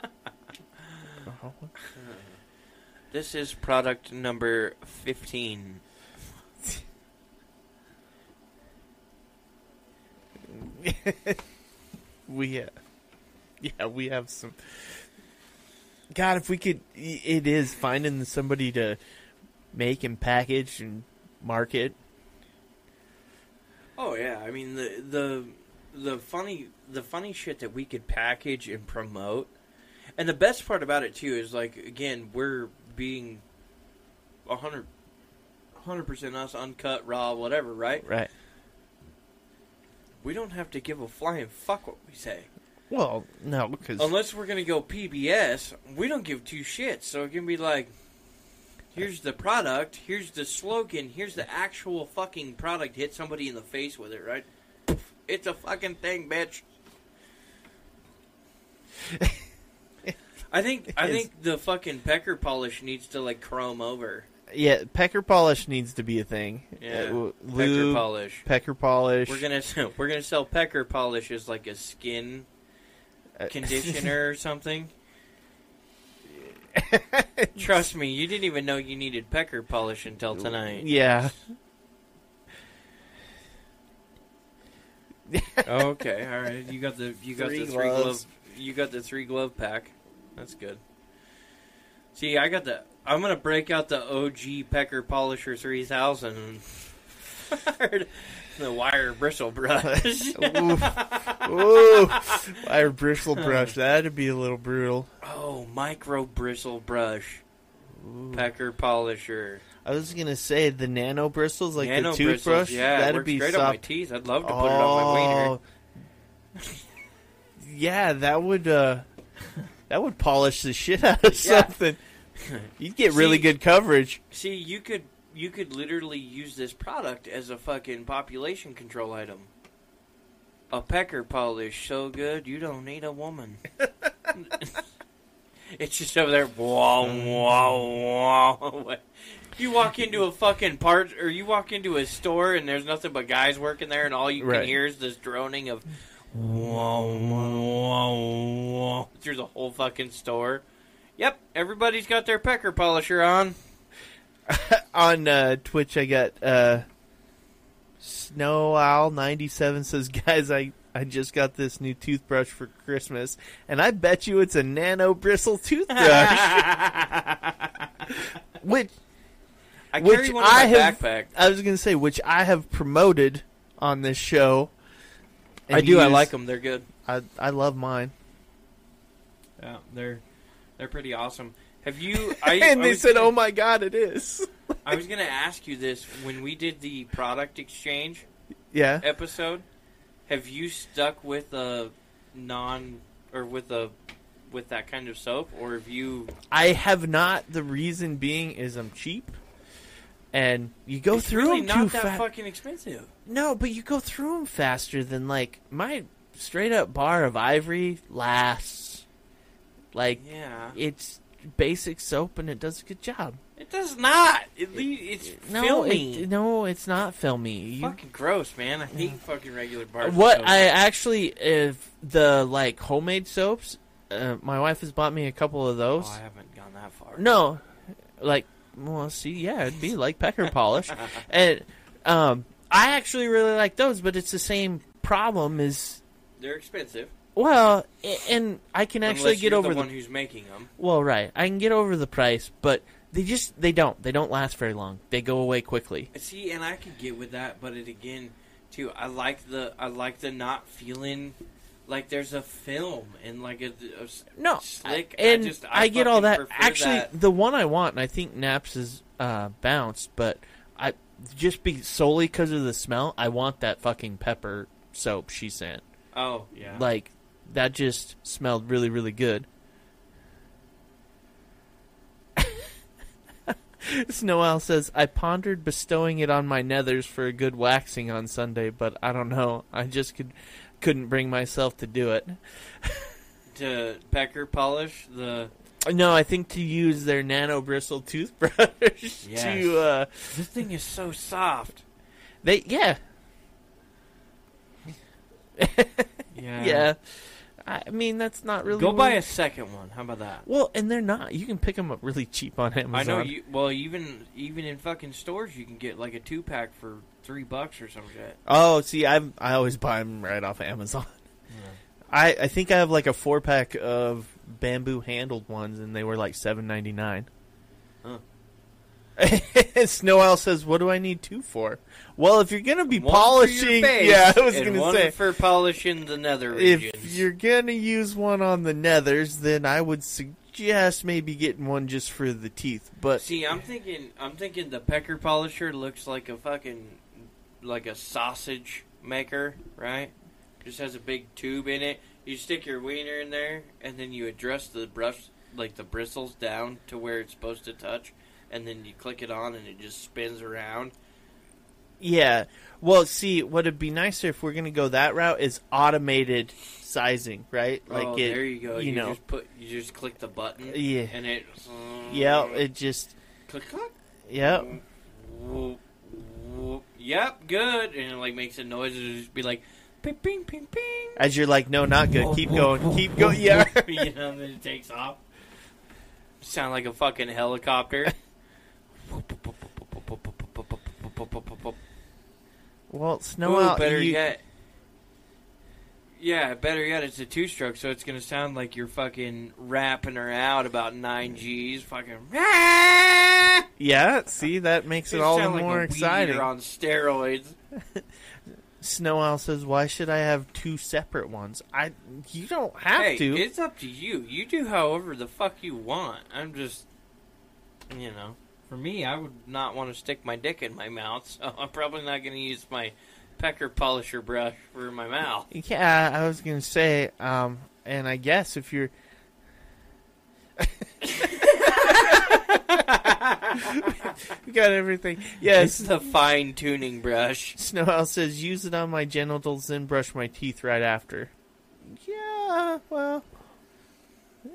Oh. This is product number 15. We have some... God, if we could, it is finding somebody to make and package and market. Oh yeah, I mean the funny shit that we could package and promote, and the best part about it too is like again we're being 100% us, uncut, raw, whatever, right? Right. We don't have to give a flying fuck what we say. Well, no, because... Unless we're going to go PBS, we don't give two shits. So it can be like, here's the product, here's the slogan, here's the actual fucking product. Hit somebody in the face with it, right? It's a fucking thing, bitch. I think the fucking pecker polish needs to, like, chrome over. Yeah, pecker polish needs to be a thing. Yeah, pecker polish. Pecker polish. We're gonna sell pecker polish as, like, a skin... conditioner or something. Trust me, you didn't even know you needed pecker polish until tonight. Yeah. Okay, all right. You got the three glove pack. That's good. See, I'm gonna break out the OG Pecker Polisher 3000. The wire bristle brush. Ooh. Wire bristle brush. That'd be a little brutal. Oh, micro bristle brush. Ooh. Pecker polisher. I was going to say the nano bristles, like nano the toothbrush. Bristles, yeah, that'd be straight on my teeth. I'd love to put it on my wiener. Yeah, that would That would polish the shit out of something. You'd get really good coverage. See, you could literally use this product as a fucking population control item. A pecker polish so good you don't need a woman. It's just over there. Wah, wah, wah. You walk into a fucking part, or you walk into a store, and there's nothing but guys working there, and all you can hear is this droning of wah, wah, wah, through the whole fucking store. Yep, everybody's got their pecker polisher on. On Twitch, I got Snow Owl 97 says, "Guys, I just got this new toothbrush for Christmas, and I bet you it's a nano bristle toothbrush." which I carry one in my backpack. I was going to say, which I have promoted on this show. I do. I like them. They're good. I love mine. Yeah, they're pretty awesome. Have you? They said, "Oh my God, it is." I was going to ask you this when we did the product exchange episode. Have you stuck with a with that kind of soap, or have you? I have not. The reason being is I'm cheap, and you go through really them too fast. Not that fucking expensive. No, but you go through them faster than like my straight up bar of Ivory lasts. Like it's basic soap and it does a good job. It does not. It's filmy. No, it's not filmy. Fucking gross, man. I hate fucking regular bar soap. If the like homemade soaps, my wife has bought me a couple of those. Oh, I haven't gone that far. No, it'd be like pecker polish, and I actually really like those, but it's the same problem is they're expensive. Well, and I can actually get over the one who's making them. Well, right, I can get over the price, but. They don't last very long. They go away quickly. See, and I could get with that, but I like the not feeling like there's a film and like a slick. I get all that. Actually, the one I want, and I think Naps is bounced, but I solely because of the smell, I want that fucking pepper soap she sent. Oh yeah, like that just smelled really really good. Snow Owl says, "I pondered bestowing it on my nethers for a good waxing on Sunday, but I don't know. I just couldn't bring myself to do it." To pecker polish the... No, I think to use their nano bristle toothbrush to... This thing is so soft. Yeah. I mean, that's not really... Go buy a second one. How about that? Well, and they're not. You can pick them up really cheap on Amazon. I know. Even in fucking stores, you can get like a 2-pack for $3 or some shit. Oh, see, I always buy them right off of Amazon. Yeah. I think I have like a 4-pack of bamboo-handled ones, and they were like $7.99. Huh. Snow Owl says, "What do I need two for?" Well, if you're gonna be one polishing, for polishing the nether regions. If you're gonna use one on the nethers, then I would suggest maybe getting one just for the teeth. But see, I'm thinking the pecker polisher looks like a fucking sausage maker, right? Just has a big tube in it. You stick your wiener in there, and then you adjust the brush, like the bristles, down to where it's supposed to touch. And then you click it on, and it just spins around. Yeah. Well, see, what would be nicer if we're going to go that route is automated sizing, right? Like there you go. You know. You just click the button. Yeah. And it. Yeah. It just. Click. Yep. Whoop, whoop. Yep. Good. And it like makes a noise. It'll just be like, ping, ping, ping, ping. As you're like, no, not good. Keep going. Keep going. Yeah. You know, then it takes off. Sound like a fucking helicopter. Well, Snow Owl, better yet, it's a 2-stroke, so it's gonna sound like you're fucking rapping her out about 9 G's. Fucking. Yeah, see, that makes it all the more like exciting. On steroids. Snow Owl says, "Why should I have two separate ones?" You don't have to. It's up to you. You do however the fuck you want. I'm just, for me, I would not want to stick my dick in my mouth, so I'm probably not going to use my pecker polisher brush for my mouth. Yeah, I was going to say, and I guess if you're, We got everything. Yes, it's the fine tuning brush. Snow Owl says, use it on my genitals, then brush my teeth right after. Yeah, well,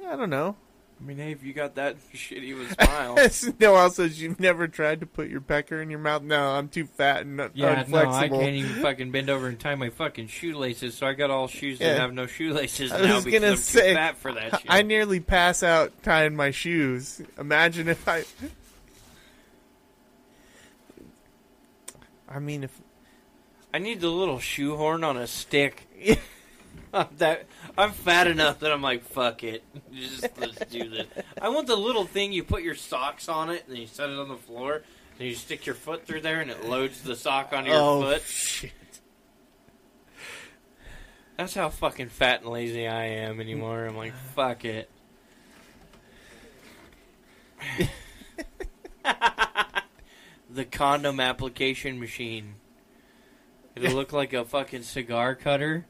I don't know. I mean, hey, if you got that shitty with a smile. Snow Owl says, you've never tried to put your pecker in your mouth? No, I'm too fat and unflexible. I can't even fucking bend over and tie my fucking shoelaces, so I got all shoes that have no shoelaces now because I'm too fat for that shit. I nearly pass out tying my shoes. Imagine if I mean, if I need the little shoehorn on a stick. I'm fat enough that I'm like, fuck it. Just, let's do this. I want the little thing you put your socks on it, and then you set it on the floor, and you stick your foot through there, and it loads the sock onto your foot. Shit. That's how fucking fat and lazy I am anymore. I'm like, fuck it. The condom application machine. It'll look like a fucking cigar cutter.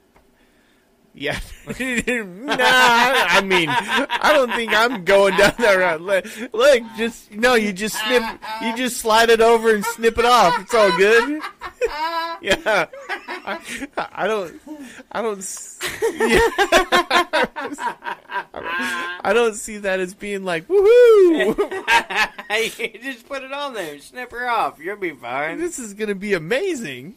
Yeah. Nah, I mean, I don't think I'm going down that route. Look, you just slide it over and snip it off. It's all good. Yeah. I don't see that as being like, woohoo. You just put it on there, snip her off. You'll be fine. This is going to be amazing.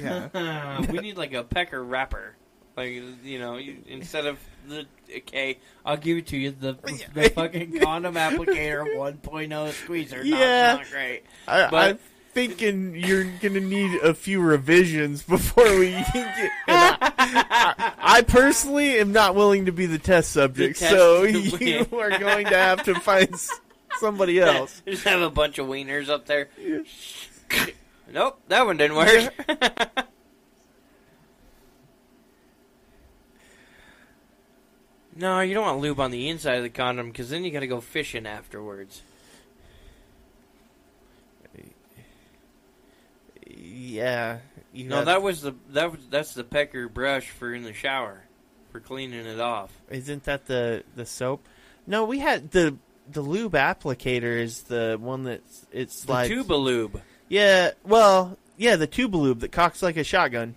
Yeah. We need like a pecker wrapper. Like, you know, instead of the, okay, I'll give it to you, the fucking condom applicator 1.0 squeezer. Yeah. Not great. I'm thinking you're going to need a few revisions before we can get. I personally am not willing to be the test subject, so you are going to have to find somebody else. Just have a bunch of wieners up there. Yeah. Nope, that one didn't work. Yeah. No, you don't want lube on the inside of the condom because then you got to go fishing afterwards. Yeah. No, that's the pecker brush for in the shower for cleaning it off. Isn't that the soap? No, we had the lube applicator is the one that's it's the like tuba lube. Yeah. Well, yeah, the tuba lube that cocks like a shotgun.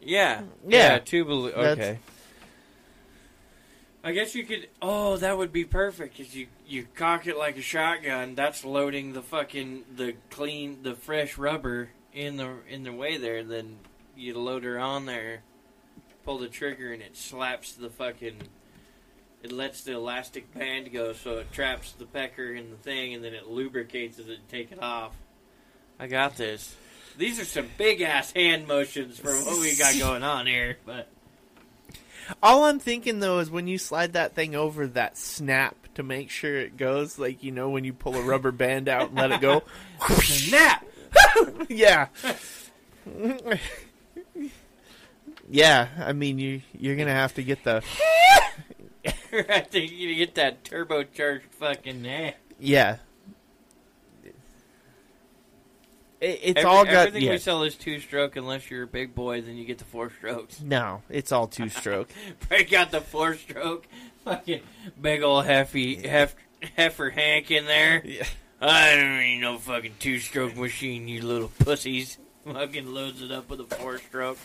Yeah, tuba lube. Okay. I guess you could... Oh, that would be perfect, because you cock it like a shotgun. That's loading the fucking... The fresh rubber in the way there. Then you load her on there, pull the trigger, and it slaps the fucking... It lets the elastic band go, so it traps the pecker in the thing, and then it lubricates it and take it off. I got this. These are some big-ass hand motions for what we got going on here, but... All I'm thinking, though, is when you slide that thing over, that snap to make sure it goes. Like, you know, when you pull a rubber band out and let it go. Snap! Yeah. Yeah, I mean, you're going to have to get the... I think you're going to get that turbocharged fucking... Yeah. Everything we sell is 2-stroke unless you're a big boy, then you get the 4-strokes. No, it's all 2-stroke. Break out the 4-stroke, fucking big old heifer Hank in there. Yeah. I don't need no fucking 2-stroke machine, you little pussies. Fucking loads it up with a 4-stroke.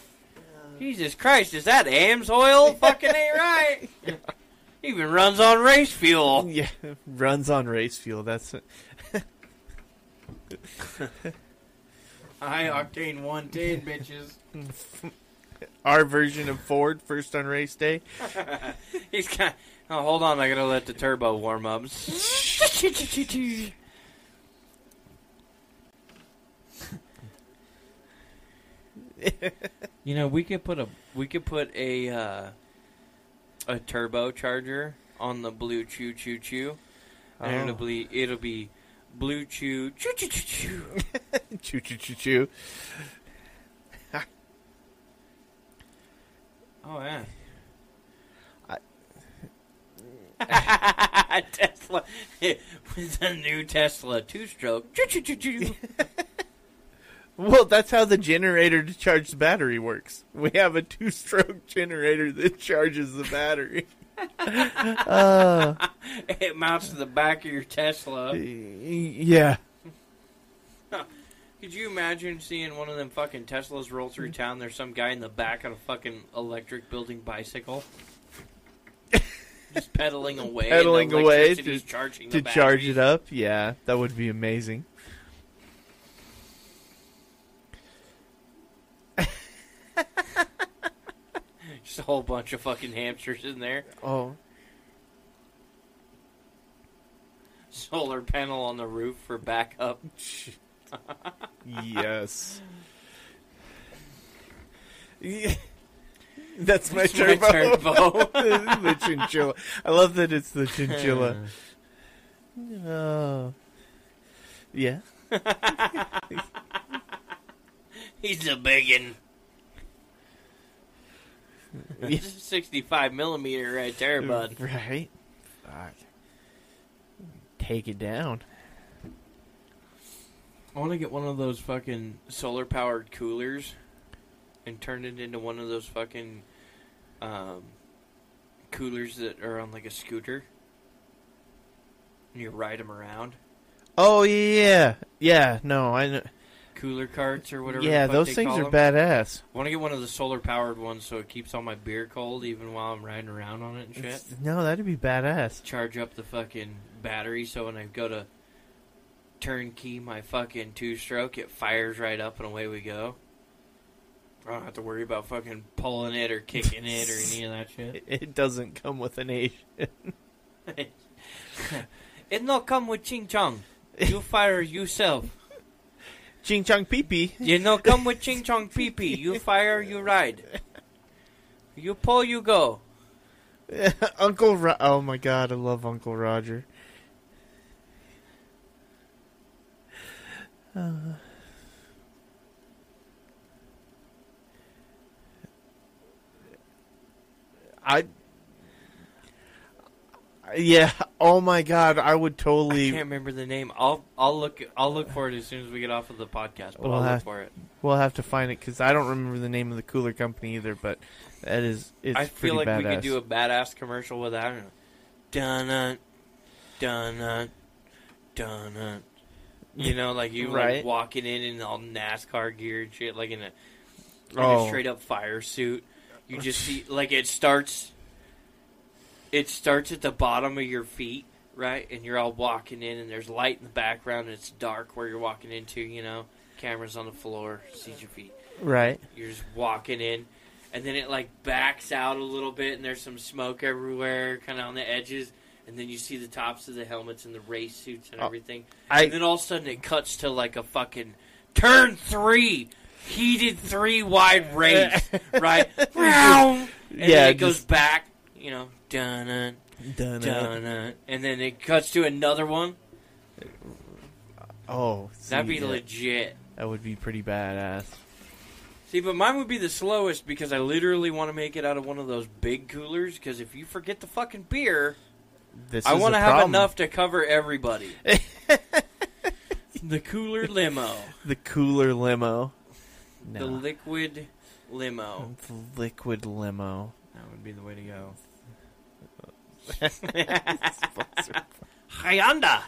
Jesus Christ, is that AMS oil? Fucking ain't right. Yeah. Even runs on race fuel. Yeah, runs on race fuel. That's. High octane 110, bitches. Our version of Ford, first on race day. He's got. Oh, hold on, I gotta let the turbo warm up. You know, we could put a turbocharger on the Blue Chew. Oh. And it'll be. Blue Chew. Choo choo choo choo. Choo choo choo choo. Oh, yeah. Tesla. With the new Tesla 2-stroke. Choo choo choo choo. Well, that's how the generator to charge the battery works. We have a 2-stroke generator that charges the battery. It mounts to the back of your Tesla. Yeah. Could you imagine seeing one of them fucking Teslas roll through town? There's some guy in the back of a fucking electric building bicycle. Just pedaling away. Pedaling away to charge it up. Yeah, that would be amazing. Just a whole bunch of fucking hamsters in there. Oh. Solar panel on the roof for backup. Yes. Yeah. That's my turbo. The chinchilla. I love that it's the chinchilla. Oh. Yeah. He's a biggin. This is 65 millimeter right there, bud. Right. Fuck. Take it down. I want to get one of those fucking solar powered coolers and turn it into one of those fucking coolers that are on like a scooter. And you ride them around. Oh, yeah. Yeah, no, I know. Cooler carts or whatever. Yeah, those things are badass. I want to get one of the solar powered ones so it keeps all my beer cold even while I'm riding around on it and shit. No, that'd be badass. Charge up the fucking battery so when I go to turnkey my fucking 2-stroke, it fires right up and away we go. I don't have to worry about fucking pulling it or kicking it or any of that shit. It doesn't come with an Asian. It not come with ching chong. You fire yourself. Ching chong pee pee. You know, come with ching chong pee pee. You fire, you ride. You pull, you go. Uncle Roger. Oh my God, I love Uncle Roger. Yeah. Oh my God, I would totally. I can't remember the name. I'll look for it as soon as we get off of the podcast. But I'll look for it. We'll have to find it because I don't remember the name of the cooler company either. But that is. I feel like badass. We could do a badass commercial with that. Dun dun dun. You know, like you right? Like walking in all NASCAR gear and shit, like in a straight up fire suit. You just see like it starts. It starts at the bottom of your feet, right? And you're all walking in, and there's light in the background, and it's dark where you're walking into, you know? Camera's on the floor, sees your feet. Right. You're just walking in, and then it, like, backs out a little bit, and there's some smoke everywhere, kind of on the edges, and then you see the tops of the helmets and the race suits and everything. And then all of a sudden it cuts to, like, a fucking turn 3, heated 3-wide race, right? And then it goes back, you know. Dun-dun, dun-dun. Dun-dun. And then it cuts to another one. Oh, see, that'd be legit. That would be pretty badass. See, but mine would be the slowest because I literally want to make it out of one of those big coolers. Because if you forget the fucking beer, I want to have enough to cover everybody. The cooler limo. The cooler limo. No. The liquid limo. The liquid limo. That would be the way to go. Hyanda.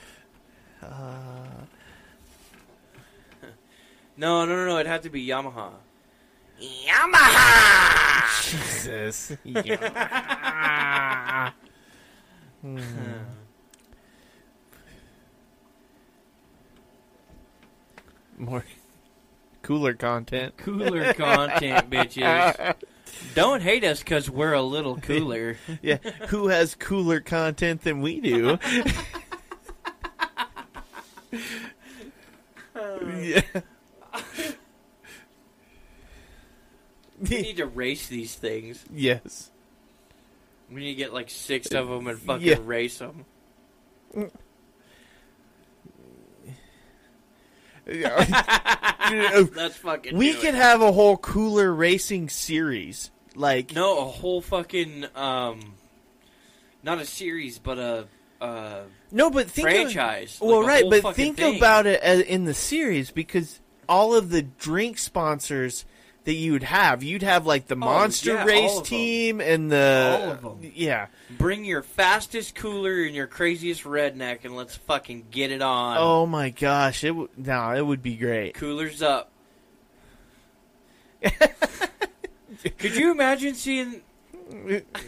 No. It'd have to be Yamaha. Yamaha. Jesus. Yamaha. More cooler content. Cooler content, bitches. Don't hate us because we're a little cooler. Yeah, who has cooler content than we do? Yeah. We need to race these things. Yes. We need to get like 6 of them and fucking race them. That's fucking. We could have a whole cooler racing series, like no, a whole fucking not a series, but a no, but think franchise. Well, right, but think about it in the series because all of the drink sponsors that you'd have. You'd have like the monster race team and the all of them. Yeah. Bring your fastest cooler and your craziest redneck and let's fucking get it on. Oh my gosh, it would be great. Coolers up. Could you imagine seeing?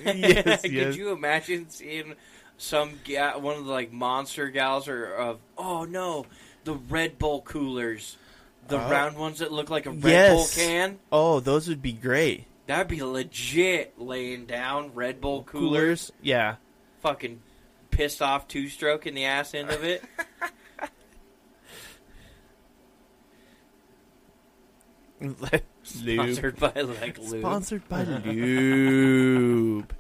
Yes. Could you imagine seeing some one of the like monster gals the Red Bull coolers, the round ones that look like a Red Bull can? Oh, those would be great. That'd be legit laying down Red Bull coolers. Yeah, fucking pissed off two-stroke in the ass end of it. Sponsored by lube.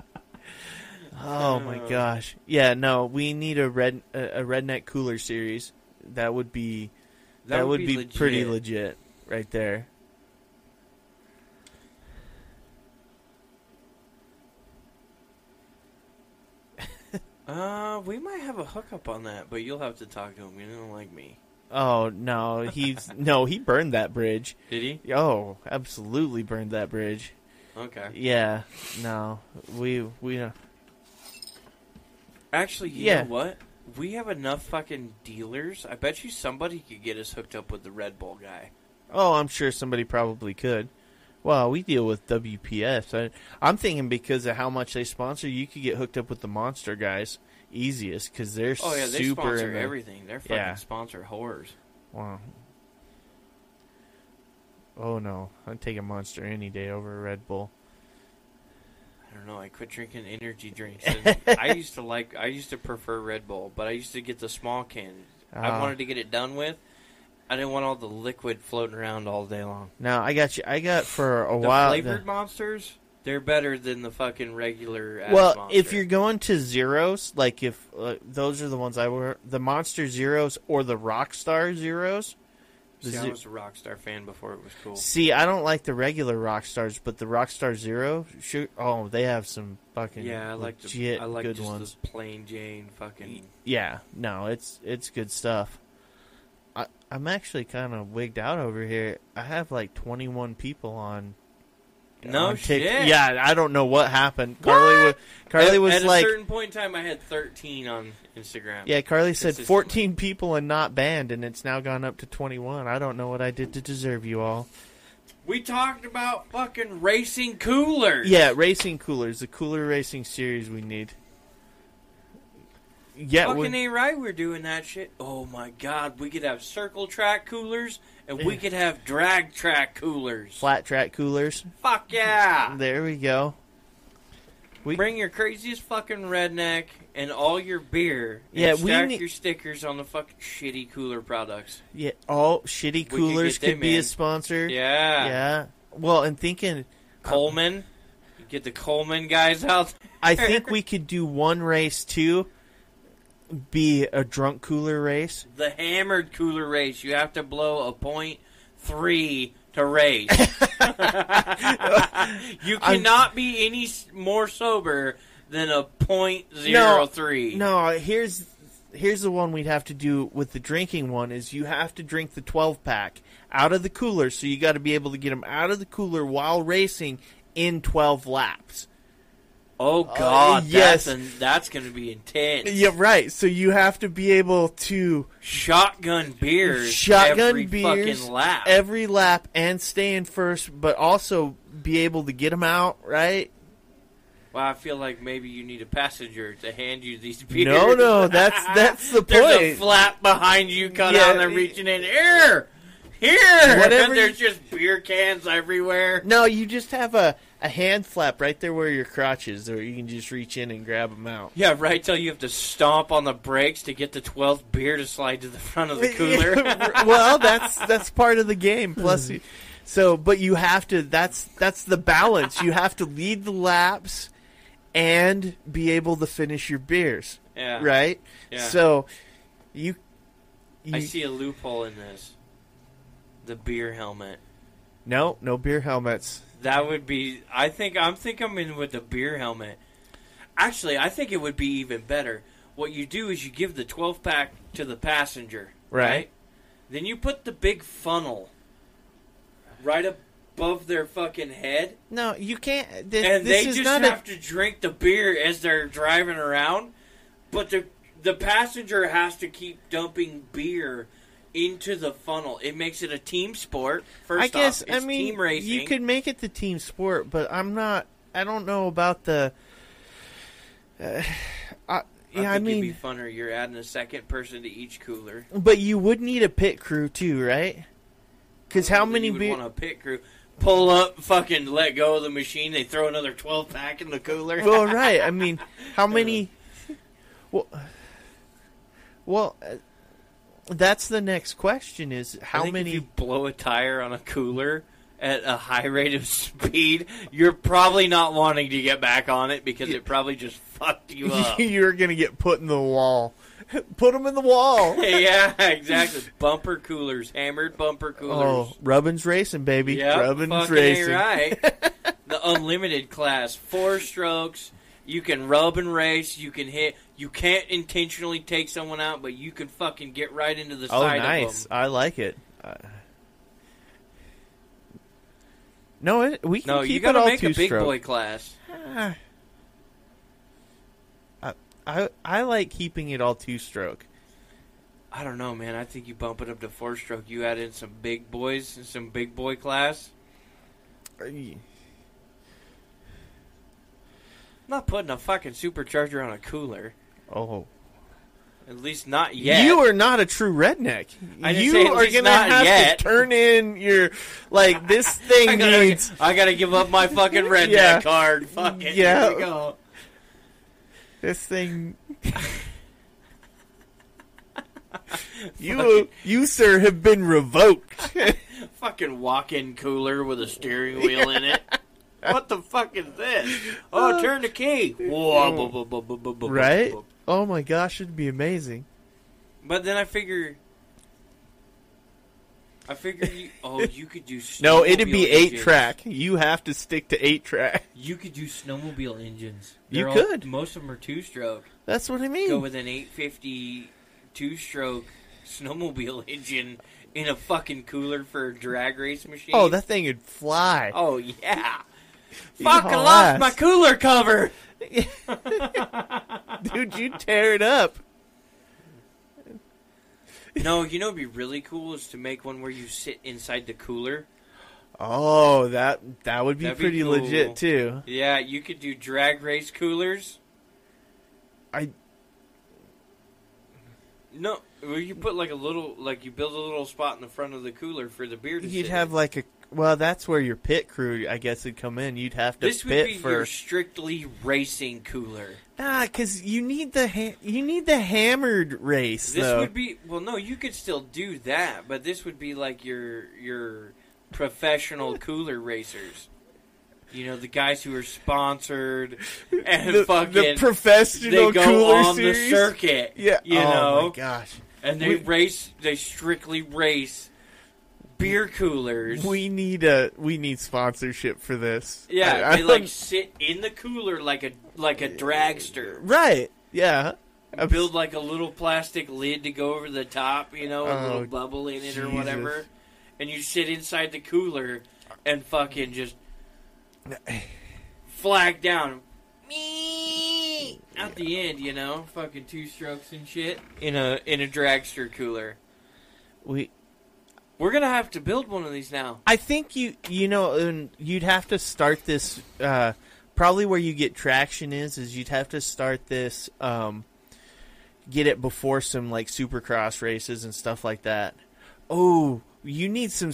Oh my gosh! Yeah, no, we need a redneck cooler series. That would be legit. Pretty legit right there. We might have a hookup on that, but you'll have to talk to him. You don't like me. Oh, no, he burned that bridge. Did he? Oh, absolutely burned that bridge. Okay. Yeah, no, we actually, you know what? We have enough fucking dealers. I bet you somebody could get us hooked up with the Red Bull guy. Oh, I'm sure somebody probably could. Well, we deal with WPF. So I'm thinking because of how much they sponsor, you could get hooked up with the Monster guys. Easiest because they're super. Oh yeah, they sponsor everything. They're fucking sponsor whores. Wow. Oh no, I'd take a Monster any day over a Red Bull. I don't know. I quit drinking energy drinks. And I used to prefer Red Bull, but I used to get the small can. I wanted to get it done with. I didn't want all the liquid floating around all day long. No, I got you. I got for a while. Flavored Monsters. They're better than the fucking regular ass Monster. Well, if you're going to zeros, like if those are the ones I were, the Monster Zeros or the Rockstar Zeros. I was a Rockstar fan before it was cool. See, I don't like the regular Rockstars, but the Rockstar Zero, they have some fucking legit good just ones. The plain Jane fucking. Yeah, no, it's good stuff. I'm actually kind of wigged out over here. I have like 21 people on. No shit. Yeah, I don't know what happened. What? Carly was like. At a certain point in time, I had 13 on Instagram. Yeah, Carly said 14 people and not banned, and it's now gone up to 21. I don't know what I did to deserve you all. We talked about fucking racing coolers. Yeah, racing coolers. The cooler racing series we need. Yeah, fucking ain't right we're doing that shit. Oh my god, we could have circle track coolers. And we could have drag track coolers. Flat track coolers. Fuck yeah. There we go. Bring your craziest fucking redneck and all your beer. And stack your stickers on the fucking shitty cooler products. Yeah, all shitty coolers could be a sponsor. Yeah. Yeah. Well, and thinking... Coleman. You get the Coleman guys out there. I think we could do one race, too. Be a drunk cooler race. The hammered cooler race. You have to blow a 0.3 to race. You cannot be any more sober than a 0.03. No, here's the one we'd have to do with the drinking one is you have to drink the 12-pack out of the cooler. So you got to be able to get them out of the cooler while racing in 12 laps. Oh, God, yes. That's going to be intense. Yeah, right. So you have to be able to... Shotgun beers every fucking lap. Every lap and stay in first, but also be able to get them out, right? Well, I feel like maybe you need a passenger to hand you these beers. No, that's the point. There's a flap behind you cut out and they're reaching in. Here! Whatever, there's just beer cans everywhere. No, you just have a hand flap right there where your crotch is, or you can just reach in and grab them out. Yeah, right till you have to stomp on the brakes to get the 12th beer to slide to the front of the cooler. Well, that's part of the game. Plus, but you have to. That's the balance. You have to lead the laps and be able to finish your beers. Yeah. Right. Yeah. So, you. I see a loophole in this. The beer helmet. No beer helmets. That would be... I think I'm in with the beer helmet. Actually, I think it would be even better. What you do is you give the 12-pack to the passenger. Right. Then you put the big funnel right up above their fucking head. No, you can't. They just have to drink the beer as they're driving around. But the passenger has to keep dumping beer into the funnel. It makes it a team sport. First off, I mean, team racing. You could make it the team sport, but I'm not. I don't know about the. I think it'd be funner. You're adding a second person to each cooler. But you would need a pit crew too, right? Because how many beer? You would want a pit crew. Pull up, fucking let go of the machine. They throw another 12-pack in the cooler. Well, right. I mean, how many? Well, that's the next question: is how many? If you blow a tire on a cooler at a high rate of speed, you're probably not wanting to get back on it because it probably just fucked you up. You're going to get put in the wall. Put them in the wall. Yeah, exactly. Bumper coolers. Hammered bumper coolers. Oh, Rubbin's racing, baby. Yep, Rubbin's racing. Right. The unlimited class. 4 strokes. You can rub and race. You can hit. You can't intentionally take someone out, but you can fucking get right into the side of them. Oh, nice. I like it. No, you gotta make a big boy class. I like keeping it all 2-stroke. I don't know, man. I think you bump it up to 4-stroke. You add in some big boys and some big boy class. I'm not putting a fucking supercharger on a cooler. Oh. At least not yet. You are not a true redneck. You are going to have to turn in your, like, this thing needs. I got to give up my fucking redneck card. Fuck it. Yeah. Here we go. This thing. You, sir, have been revoked. Fucking walk-in cooler with a steering wheel in it. What the fuck is this? Oh, turn the key. Whoa. Right? Oh my gosh, it'd be amazing. But then I figure you could do snowmobile. No, it'd be 8-track. You have to stick to 8-track. You could do snowmobile engines. You could. Most of them are 2-stroke. That's what I mean. Go with an 850 2-stroke snowmobile engine in a fucking cooler for a drag race machine. Oh, that thing would fly. Oh, yeah. Fuck, I lost my cooler cover. Dude, you tear it up. No, you know what would be really cool is to make one where you sit inside the cooler. Oh, that would be pretty cool. Legit, too. Yeah, you could do drag race coolers. No, you put like a little, like you build a little spot in the front of the cooler for the beer to sit. You'd have like a... Well, that's where your pit crew, I guess, would come in. You'd have to pit for... This would be your strictly racing cooler. Nah, because you need the hammered race, though. This would be... Well, no, you could still do that, but this would be like your professional cooler racers. You know, the guys who are sponsored and the professional cooler series. They go on the circuit. Yeah. You know? My gosh. And they race... They strictly race... Beer coolers. We need sponsorship for this. Yeah, they like sit in the cooler like a dragster. Right. Yeah. Build like a little plastic lid to go over the top, you know, a little bubble in it or whatever. And you sit inside the cooler and fucking just flag down. Me at the end, you know, fucking 2 strokes and shit in a dragster cooler. We're going to have to build one of these now. I think you'd have to start this, probably where you get traction is you'd have to start this, get it before some like supercross races and stuff like that. Oh, you need some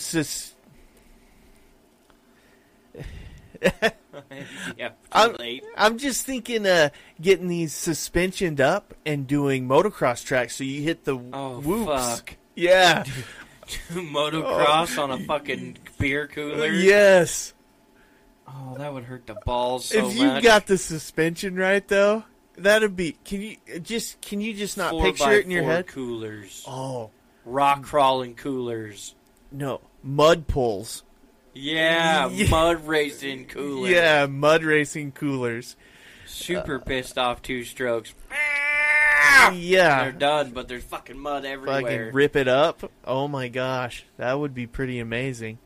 yeah, I'm just thinking getting these suspensioned up and doing motocross tracks so you hit the whoops. Fuck. Yeah. Motocross on a fucking beer cooler? Yes. Oh, that would hurt the balls so much. If you got the suspension right, though, that'd be... Can you just not picture it in your head? 4x4 coolers. Oh. Rock crawling coolers. No. Mud pulls. Yeah, mud racing coolers. Yeah, mud racing coolers. Super pissed off 2-strokes. Yeah. They're done, but there's fucking mud everywhere. Fucking rip it up. Oh my gosh. That would be pretty amazing.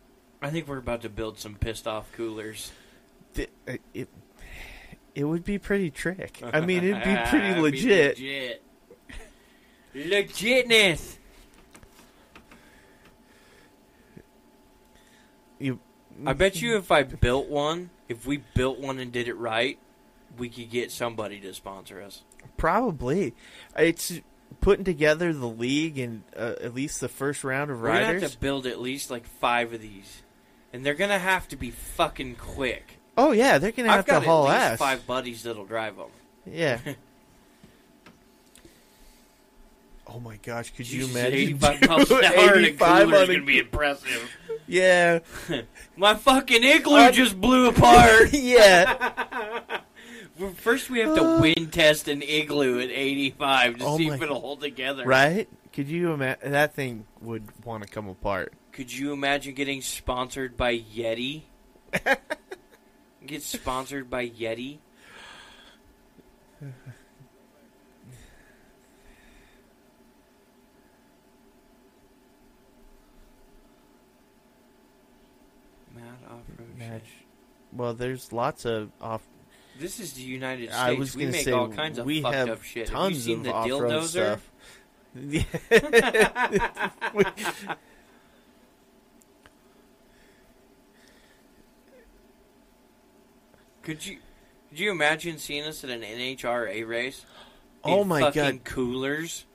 I think we're about to build some pissed off coolers. It would be pretty trick. I mean, it'd be pretty legit. Be legit. Legitness. I bet you if we built one and did it right, we could get somebody to sponsor us. Probably. It's putting together the league and at least the first round of riders. We're going to have to build at least like 5 of these. And they're going to have to be fucking quick. Oh, yeah. They're going to have to haul ass. I've got at least 5 buddies that'll drive them. Yeah. Oh, my gosh. Could you imagine? 85 miles an hour in a cooler is going to be impressive. Yeah. My fucking igloo just blew apart. Yeah. Well, first, we have to wind test an igloo at 85 to see if it'll hold together. Right? Could you imagine? That thing would want to come apart. Could you imagine getting sponsored by Yeti? Get sponsored by Yeti? Well, there's lots of off. This is the United States. I was going to say all kinds of we fucked have up shit. Tons have you seen of the off-road dildozer? Stuff. Could you imagine seeing us at an NHRA race? Oh my god! Fucking coolers,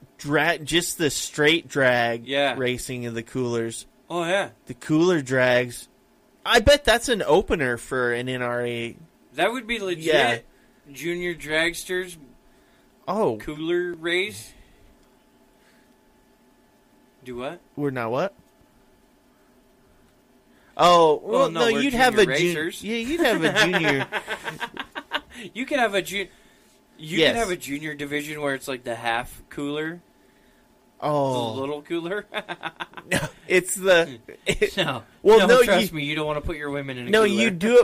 just the straight drag racing of the coolers. Oh yeah, the cooler drags. I bet that's an opener for an NRA. That would be legit. Yeah. Junior Dragsters cooler race. Do what? We're not what? Oh, well no, you'd have a junior. Yeah, you'd have a junior. You could have a junior. Could have a junior division where it's like the half cooler. Oh, the little cooler. No, it's the no. Well, no, trust me, you don't want to put your women in a cooler. No, you do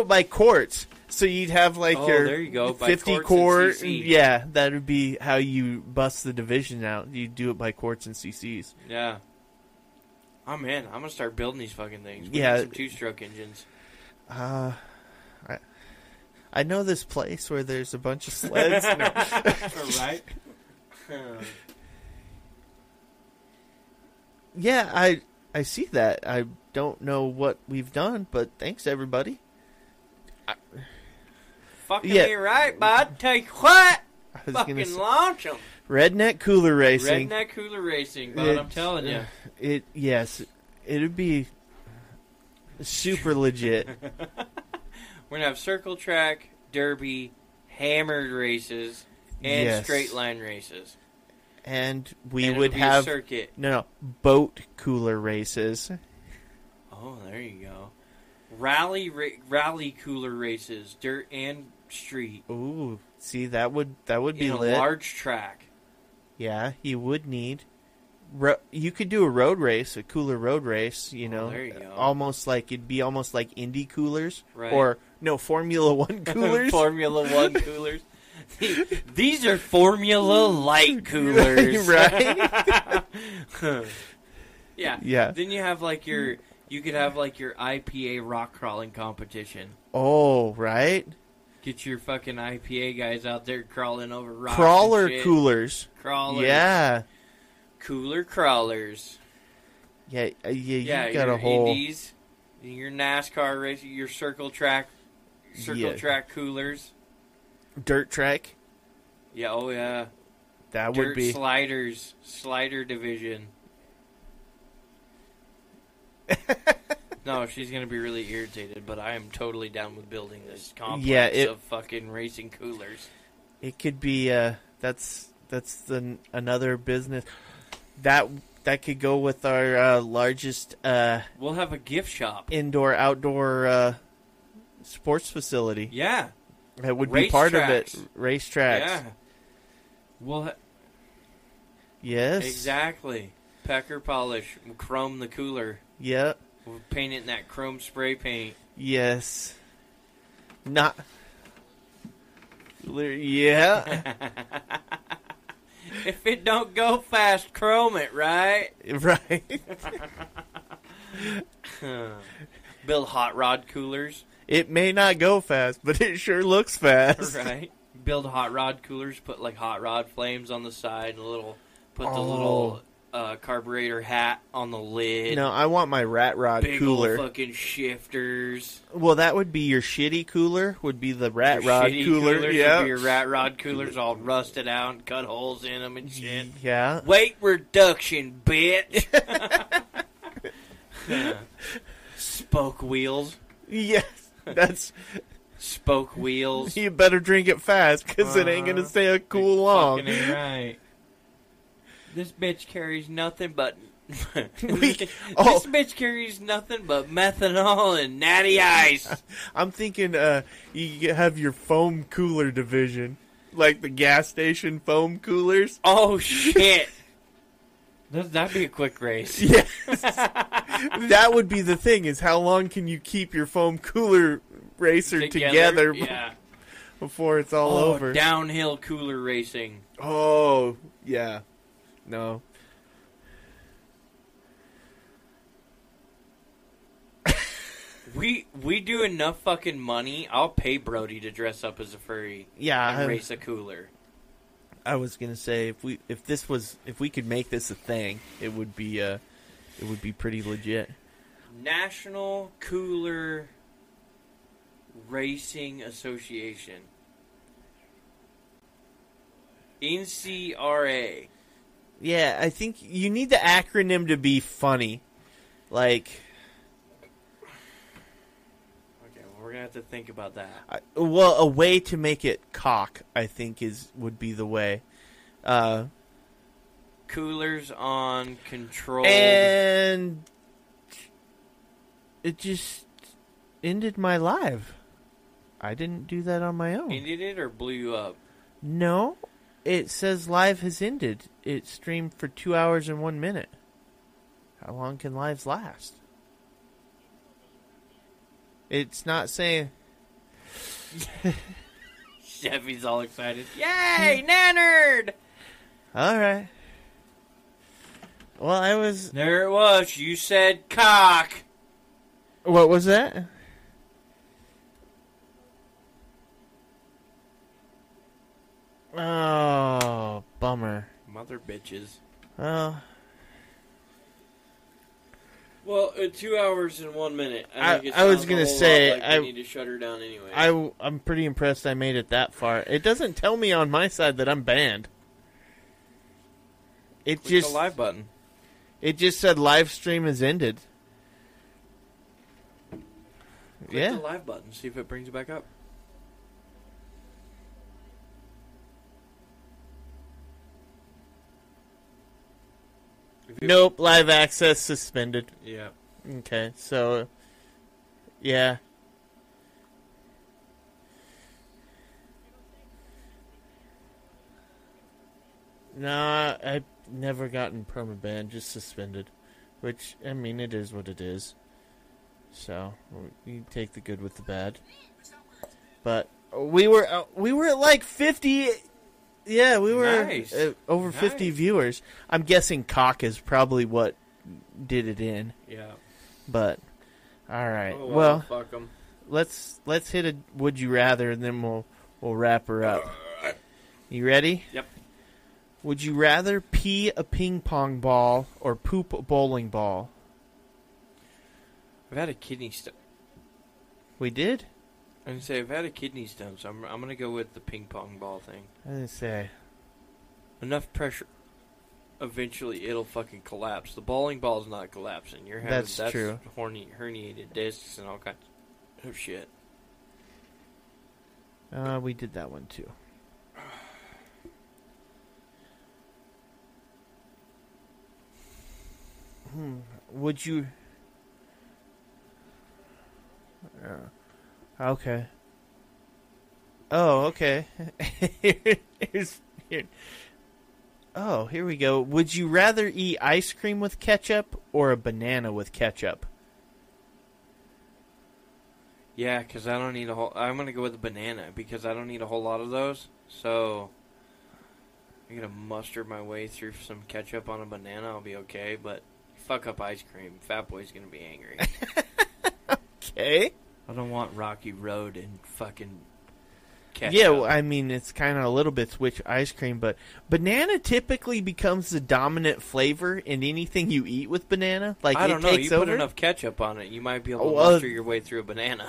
it by quarts. So you'd have like your 50 quart. Yeah, that would be how you bust the division out. You do it by quarts and CCs. Yeah. Oh man, I'm gonna start building these fucking things. We need some 2-stroke engines. I know this place where there's a bunch of sleds. No. Right? Yeah, I see that. I don't know what we've done, but thanks, everybody. Fucking you're right, bud. Take what? Fucking launch them. Redneck cooler racing. Redneck cooler racing, bud. I'm telling you. It would be super legit. We're going to have circle track, derby, hammered races, and straight line races. And we would have circuit. No, boat cooler races. Oh, there you go. Rally cooler races, dirt and street. Ooh, see that would be lit. A large track. Yeah, you would need. You could do a road race, a cooler road race, there you go. It'd be almost like Indy coolers, right. Or Formula One coolers. Formula One coolers. These are Formula Light coolers. Right? Yeah. Yeah. Then you have like your IPA rock crawling competition. Oh, right. Get your fucking IPA guys out there crawling over rocks. Crawler coolers. Crawlers. Yeah. Cooler crawlers. Yeah, you got a whole. Indies, your NASCAR race, your circle track coolers, dirt track. Yeah, oh yeah, that dirt would be sliders, slider division. No, she's gonna be really irritated, but I am totally down with building this complex of fucking racing coolers. It could be that's another business. That could go with our largest. We'll have a gift shop, indoor, outdoor sports facility. Yeah, that would be part of it. Race tracks. Yeah. Well. Yes. Exactly. Pecker polish. We'll chrome the cooler. Yep. We'll paint it in that chrome spray paint. Yes. Not. Yeah. If it don't go fast, chrome it, right? Right. Build hot rod coolers. It may not go fast, but it sure looks fast. Right. Build hot rod coolers. Put like hot rod flames on the side. And a little. Put the little carburetor hat on the lid. No, I want my rat rod big cooler. Big old fucking shifters. Well, that would be your shitty cooler. Would be the rat your rod cooler. Would be your rat rod coolers all rusted out and cut holes in them and shit. Yeah. Weight reduction, bitch. Spoke wheels. Yes, that's spoke wheels. You better drink it fast because it ain't gonna stay cool long. Fucking ain't right. This bitch carries nothing but this bitch carries nothing but methanol and natty ice. I'm thinking you have your foam cooler division, like the gas station foam coolers. Oh shit. That'd be a quick race. Yes. That would be the thing, is how long can you keep your foam cooler racer together before it's all over. Downhill cooler racing. Oh, yeah. No. We do enough fucking money, I'll pay Brody to dress up as a furry and race a cooler. I was gonna say if we could make this a thing, it would be pretty legit. National Cooler Racing Association, NCRA. Yeah, I think you need the acronym to be funny, like. We're going to have to think about that. A way to make it cock, I think, would be the way. Coolers on control. And it just ended my live. I didn't do that on my own. Ended it or blew you up? No. It says live has ended. It streamed for 2 hours and 1 minute. How long can lives last? It's not saying. Sheffy's all excited. Yay, Nannerd! All right. Well, I was. There it was. You said cock. What was that? Oh, bummer. Mother bitches. Oh. Well, 2 hours and 1 minute. I was gonna say I need to shut her down anyway. I'm pretty impressed I made it that far. It doesn't tell me on my side that I'm banned. Click just the live button. It just said live stream has ended. Click the live button. See if it brings it back up. Nope, live access suspended. Yeah. Okay, so, yeah. Nah, I've never gotten permabanned, just suspended. Which, I mean, it is what it is. So, you take the good with the bad. But we were at like 50... Yeah, we were over 50 viewers. I'm guessing cock is probably what did it in. Yeah. But, all right. Oh, well, fuck 'em. Let's hit a would you rather, and then we'll wrap her up. You ready? Yep. Would you rather pee a ping pong ball or poop a bowling ball? I've had a kidney stone. We did? I was going to say, I've had a kidney stone, so I'm going to go with the ping pong ball thing. I was going to say. Enough pressure. Eventually, it'll fucking collapse. The bowling ball's not collapsing. That's true. Herniated discs and all kinds of shit. We did that one, too. Would you... Okay. Oh, okay. Here we go. Would you rather eat ice cream with ketchup or a banana with ketchup? Yeah, because I don't need I'm going to go with a banana because I don't need a whole lot of those. So, I gotta muster my way through some ketchup on a banana, I'll be okay, but fuck up ice cream. Fat Boy's gonna be angry. Okay. I don't want Rocky Road and fucking ketchup. Yeah, well, I mean, it's kind of a little bit switch ice cream, but banana typically becomes the dominant flavor in anything you eat with banana. Like, I don't know, you put enough ketchup on it, you might be able to muster your way through a banana.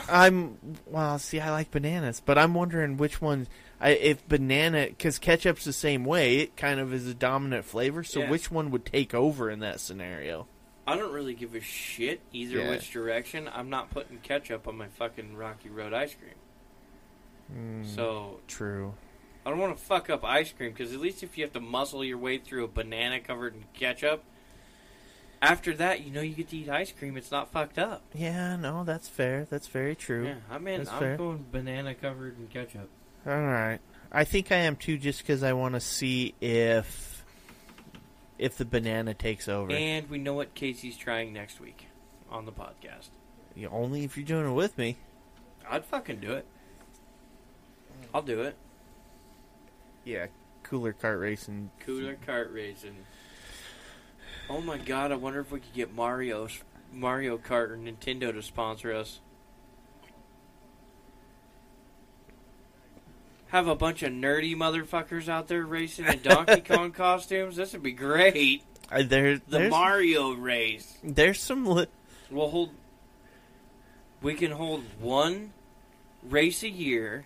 Well, see, I like bananas, but I'm wondering which one... if banana, because ketchup's the same way, it kind of is a dominant flavor, so yeah. Which one would take over in that scenario? I don't really give a shit either which direction. I'm not putting ketchup on my fucking Rocky Road ice cream. So true. I don't want to fuck up ice cream, because at least if you have to muscle your way through a banana covered in ketchup, after that, you know you get to eat ice cream. It's not fucked up. Yeah, no, that's fair. That's very true. Yeah, I mean, I'm going banana covered in ketchup. All right. I think I am, too, just because I want to see if the banana takes over. And we know what Casey's trying next week on the podcast. Yeah, only if you're doing it with me. I'd fucking do it. I'll do it. Yeah, cooler kart racing. Oh, my God, I wonder if we could get Mario Kart or Nintendo to sponsor us. Have a bunch of nerdy motherfuckers out there racing in Donkey Kong costumes. This would be great. There's Mario race. There's some... We can hold one race a year.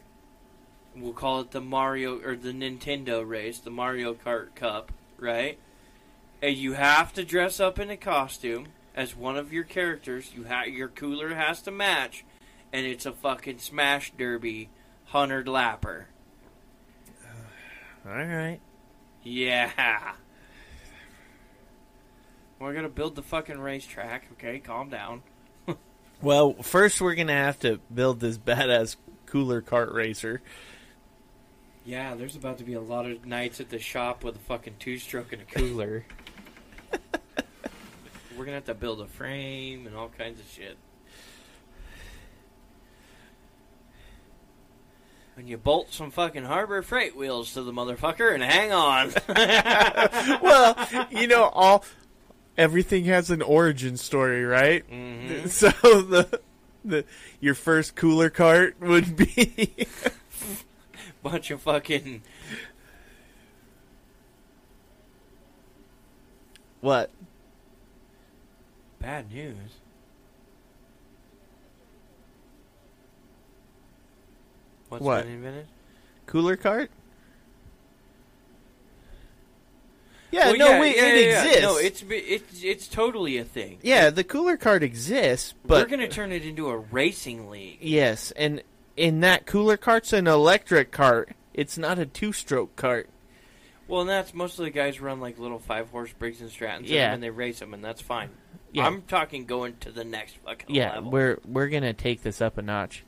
We'll call it the Mario... or the Nintendo race. The Mario Kart Cup. Right? And you have to dress up in a costume as one of your characters. Your cooler has to match. And it's a fucking Smash Derby 100 lapper. All right. Yeah. We're going to build the fucking racetrack, okay? Calm down. Well, first we're going to have to build this badass cooler kart racer. Yeah, there's about to be a lot of nights at the shop with a fucking two-stroke and a cooler. We're going to have to build a frame and all kinds of shit. And you bolt some fucking Harbor Freight wheels to the motherfucker and hang on. Well, you know, everything has an origin story, right? Mm-hmm. So your first cooler cart would be bunch of fucking... What? Bad news. What? Been invented? Cooler cart? Yeah, well, no, yeah, wait, yeah, it exists. No, it's totally a thing. Yeah, the cooler cart exists, but... We're going to turn it into a racing league. Yes, and in that cooler cart's an electric cart. It's not a two-stroke cart. Well, and that's most of the guys run, like, little five-horse Briggs and Strattons, and they race them, and that's fine. Yeah. I'm talking going to the next fucking level. Yeah, we're going to take this up a notch.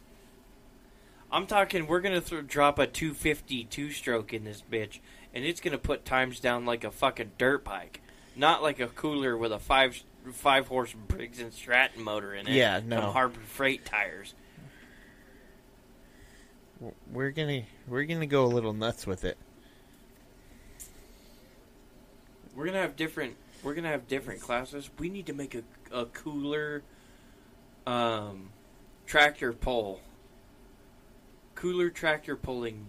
I'm talking we're going to drop a 250 two-stroke in this bitch, and it's going to put times down like a fucking dirt bike, not like a cooler with a five-horse Briggs and Stratton motor in it. Yeah, no. Some Harbor Freight tires. We're gonna go a little nuts with it. We're gonna have different classes. We need to make a cooler tractor pull. Cooler tractor pulling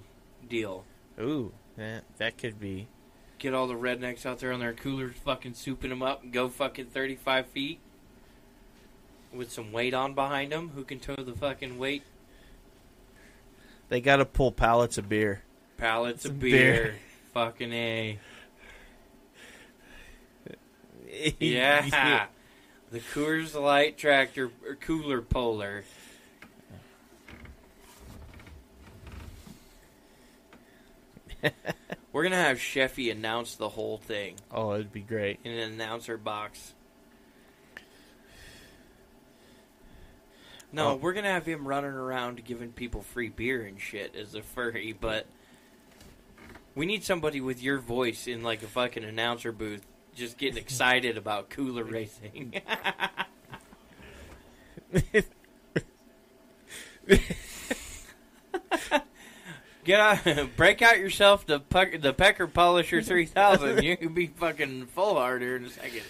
deal. Ooh, that could be. Get all the rednecks out there on their coolers, fucking souping them up, and go fucking 35 feet with some weight on behind them. Who can tow the fucking weight? They got to pull pallets of beer. Pallets of beer. Fucking A. Yeah. The Coors Light tractor or cooler puller. We're going to have Sheffy announce the whole thing. Oh, it'd be great. In an announcer box. No, we're going to have him running around giving people free beer and shit as a furry, but we need somebody with your voice in like a fucking announcer booth just getting excited about cooler racing. Get out, break out yourself the Pecker Polisher 3000. You can be fucking full hard here in a second.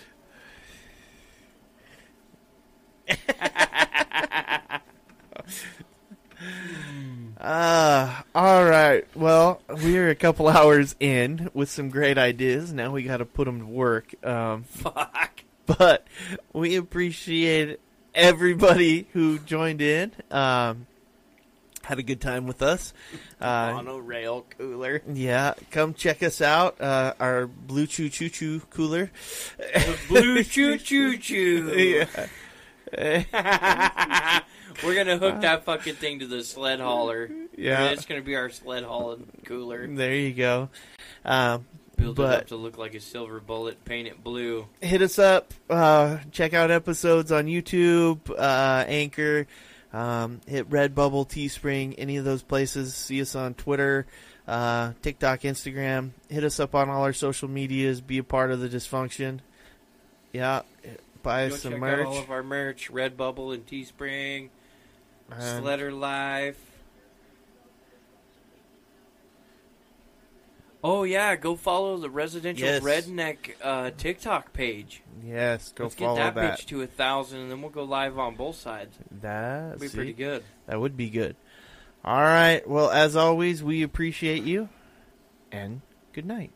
All right. Well, we're a couple hours in with some great ideas. Now we got to put them to work. Fuck. But we appreciate everybody who joined in. Had a good time with us. Monorail cooler. Yeah. Come check us out. Our Blue Chew Choo Choo cooler. The Blue Chew Choo Choo. Yeah. We're going to hook that fucking thing to the sled hauler. Yeah. It's going to be our sled hauling cooler. There you go. Build it up to look like a silver bullet. Paint it blue. Hit us up. Check out episodes on YouTube, Anchor, hit Redbubble, Teespring, any of those places. See us on Twitter, TikTok, Instagram. Hit us up on all our social medias. Be a part of the dysfunction. Yeah. Buy us some merch. Check out all of our merch, Redbubble and Teespring, Sledder Life. Oh, yeah, go follow the Residential Redneck TikTok page. Yes, go follow that. Let's get that page to 1,000, and then we'll go live on both sides. That would be pretty good. That would be good. All right, well, as always, we appreciate you, and good night.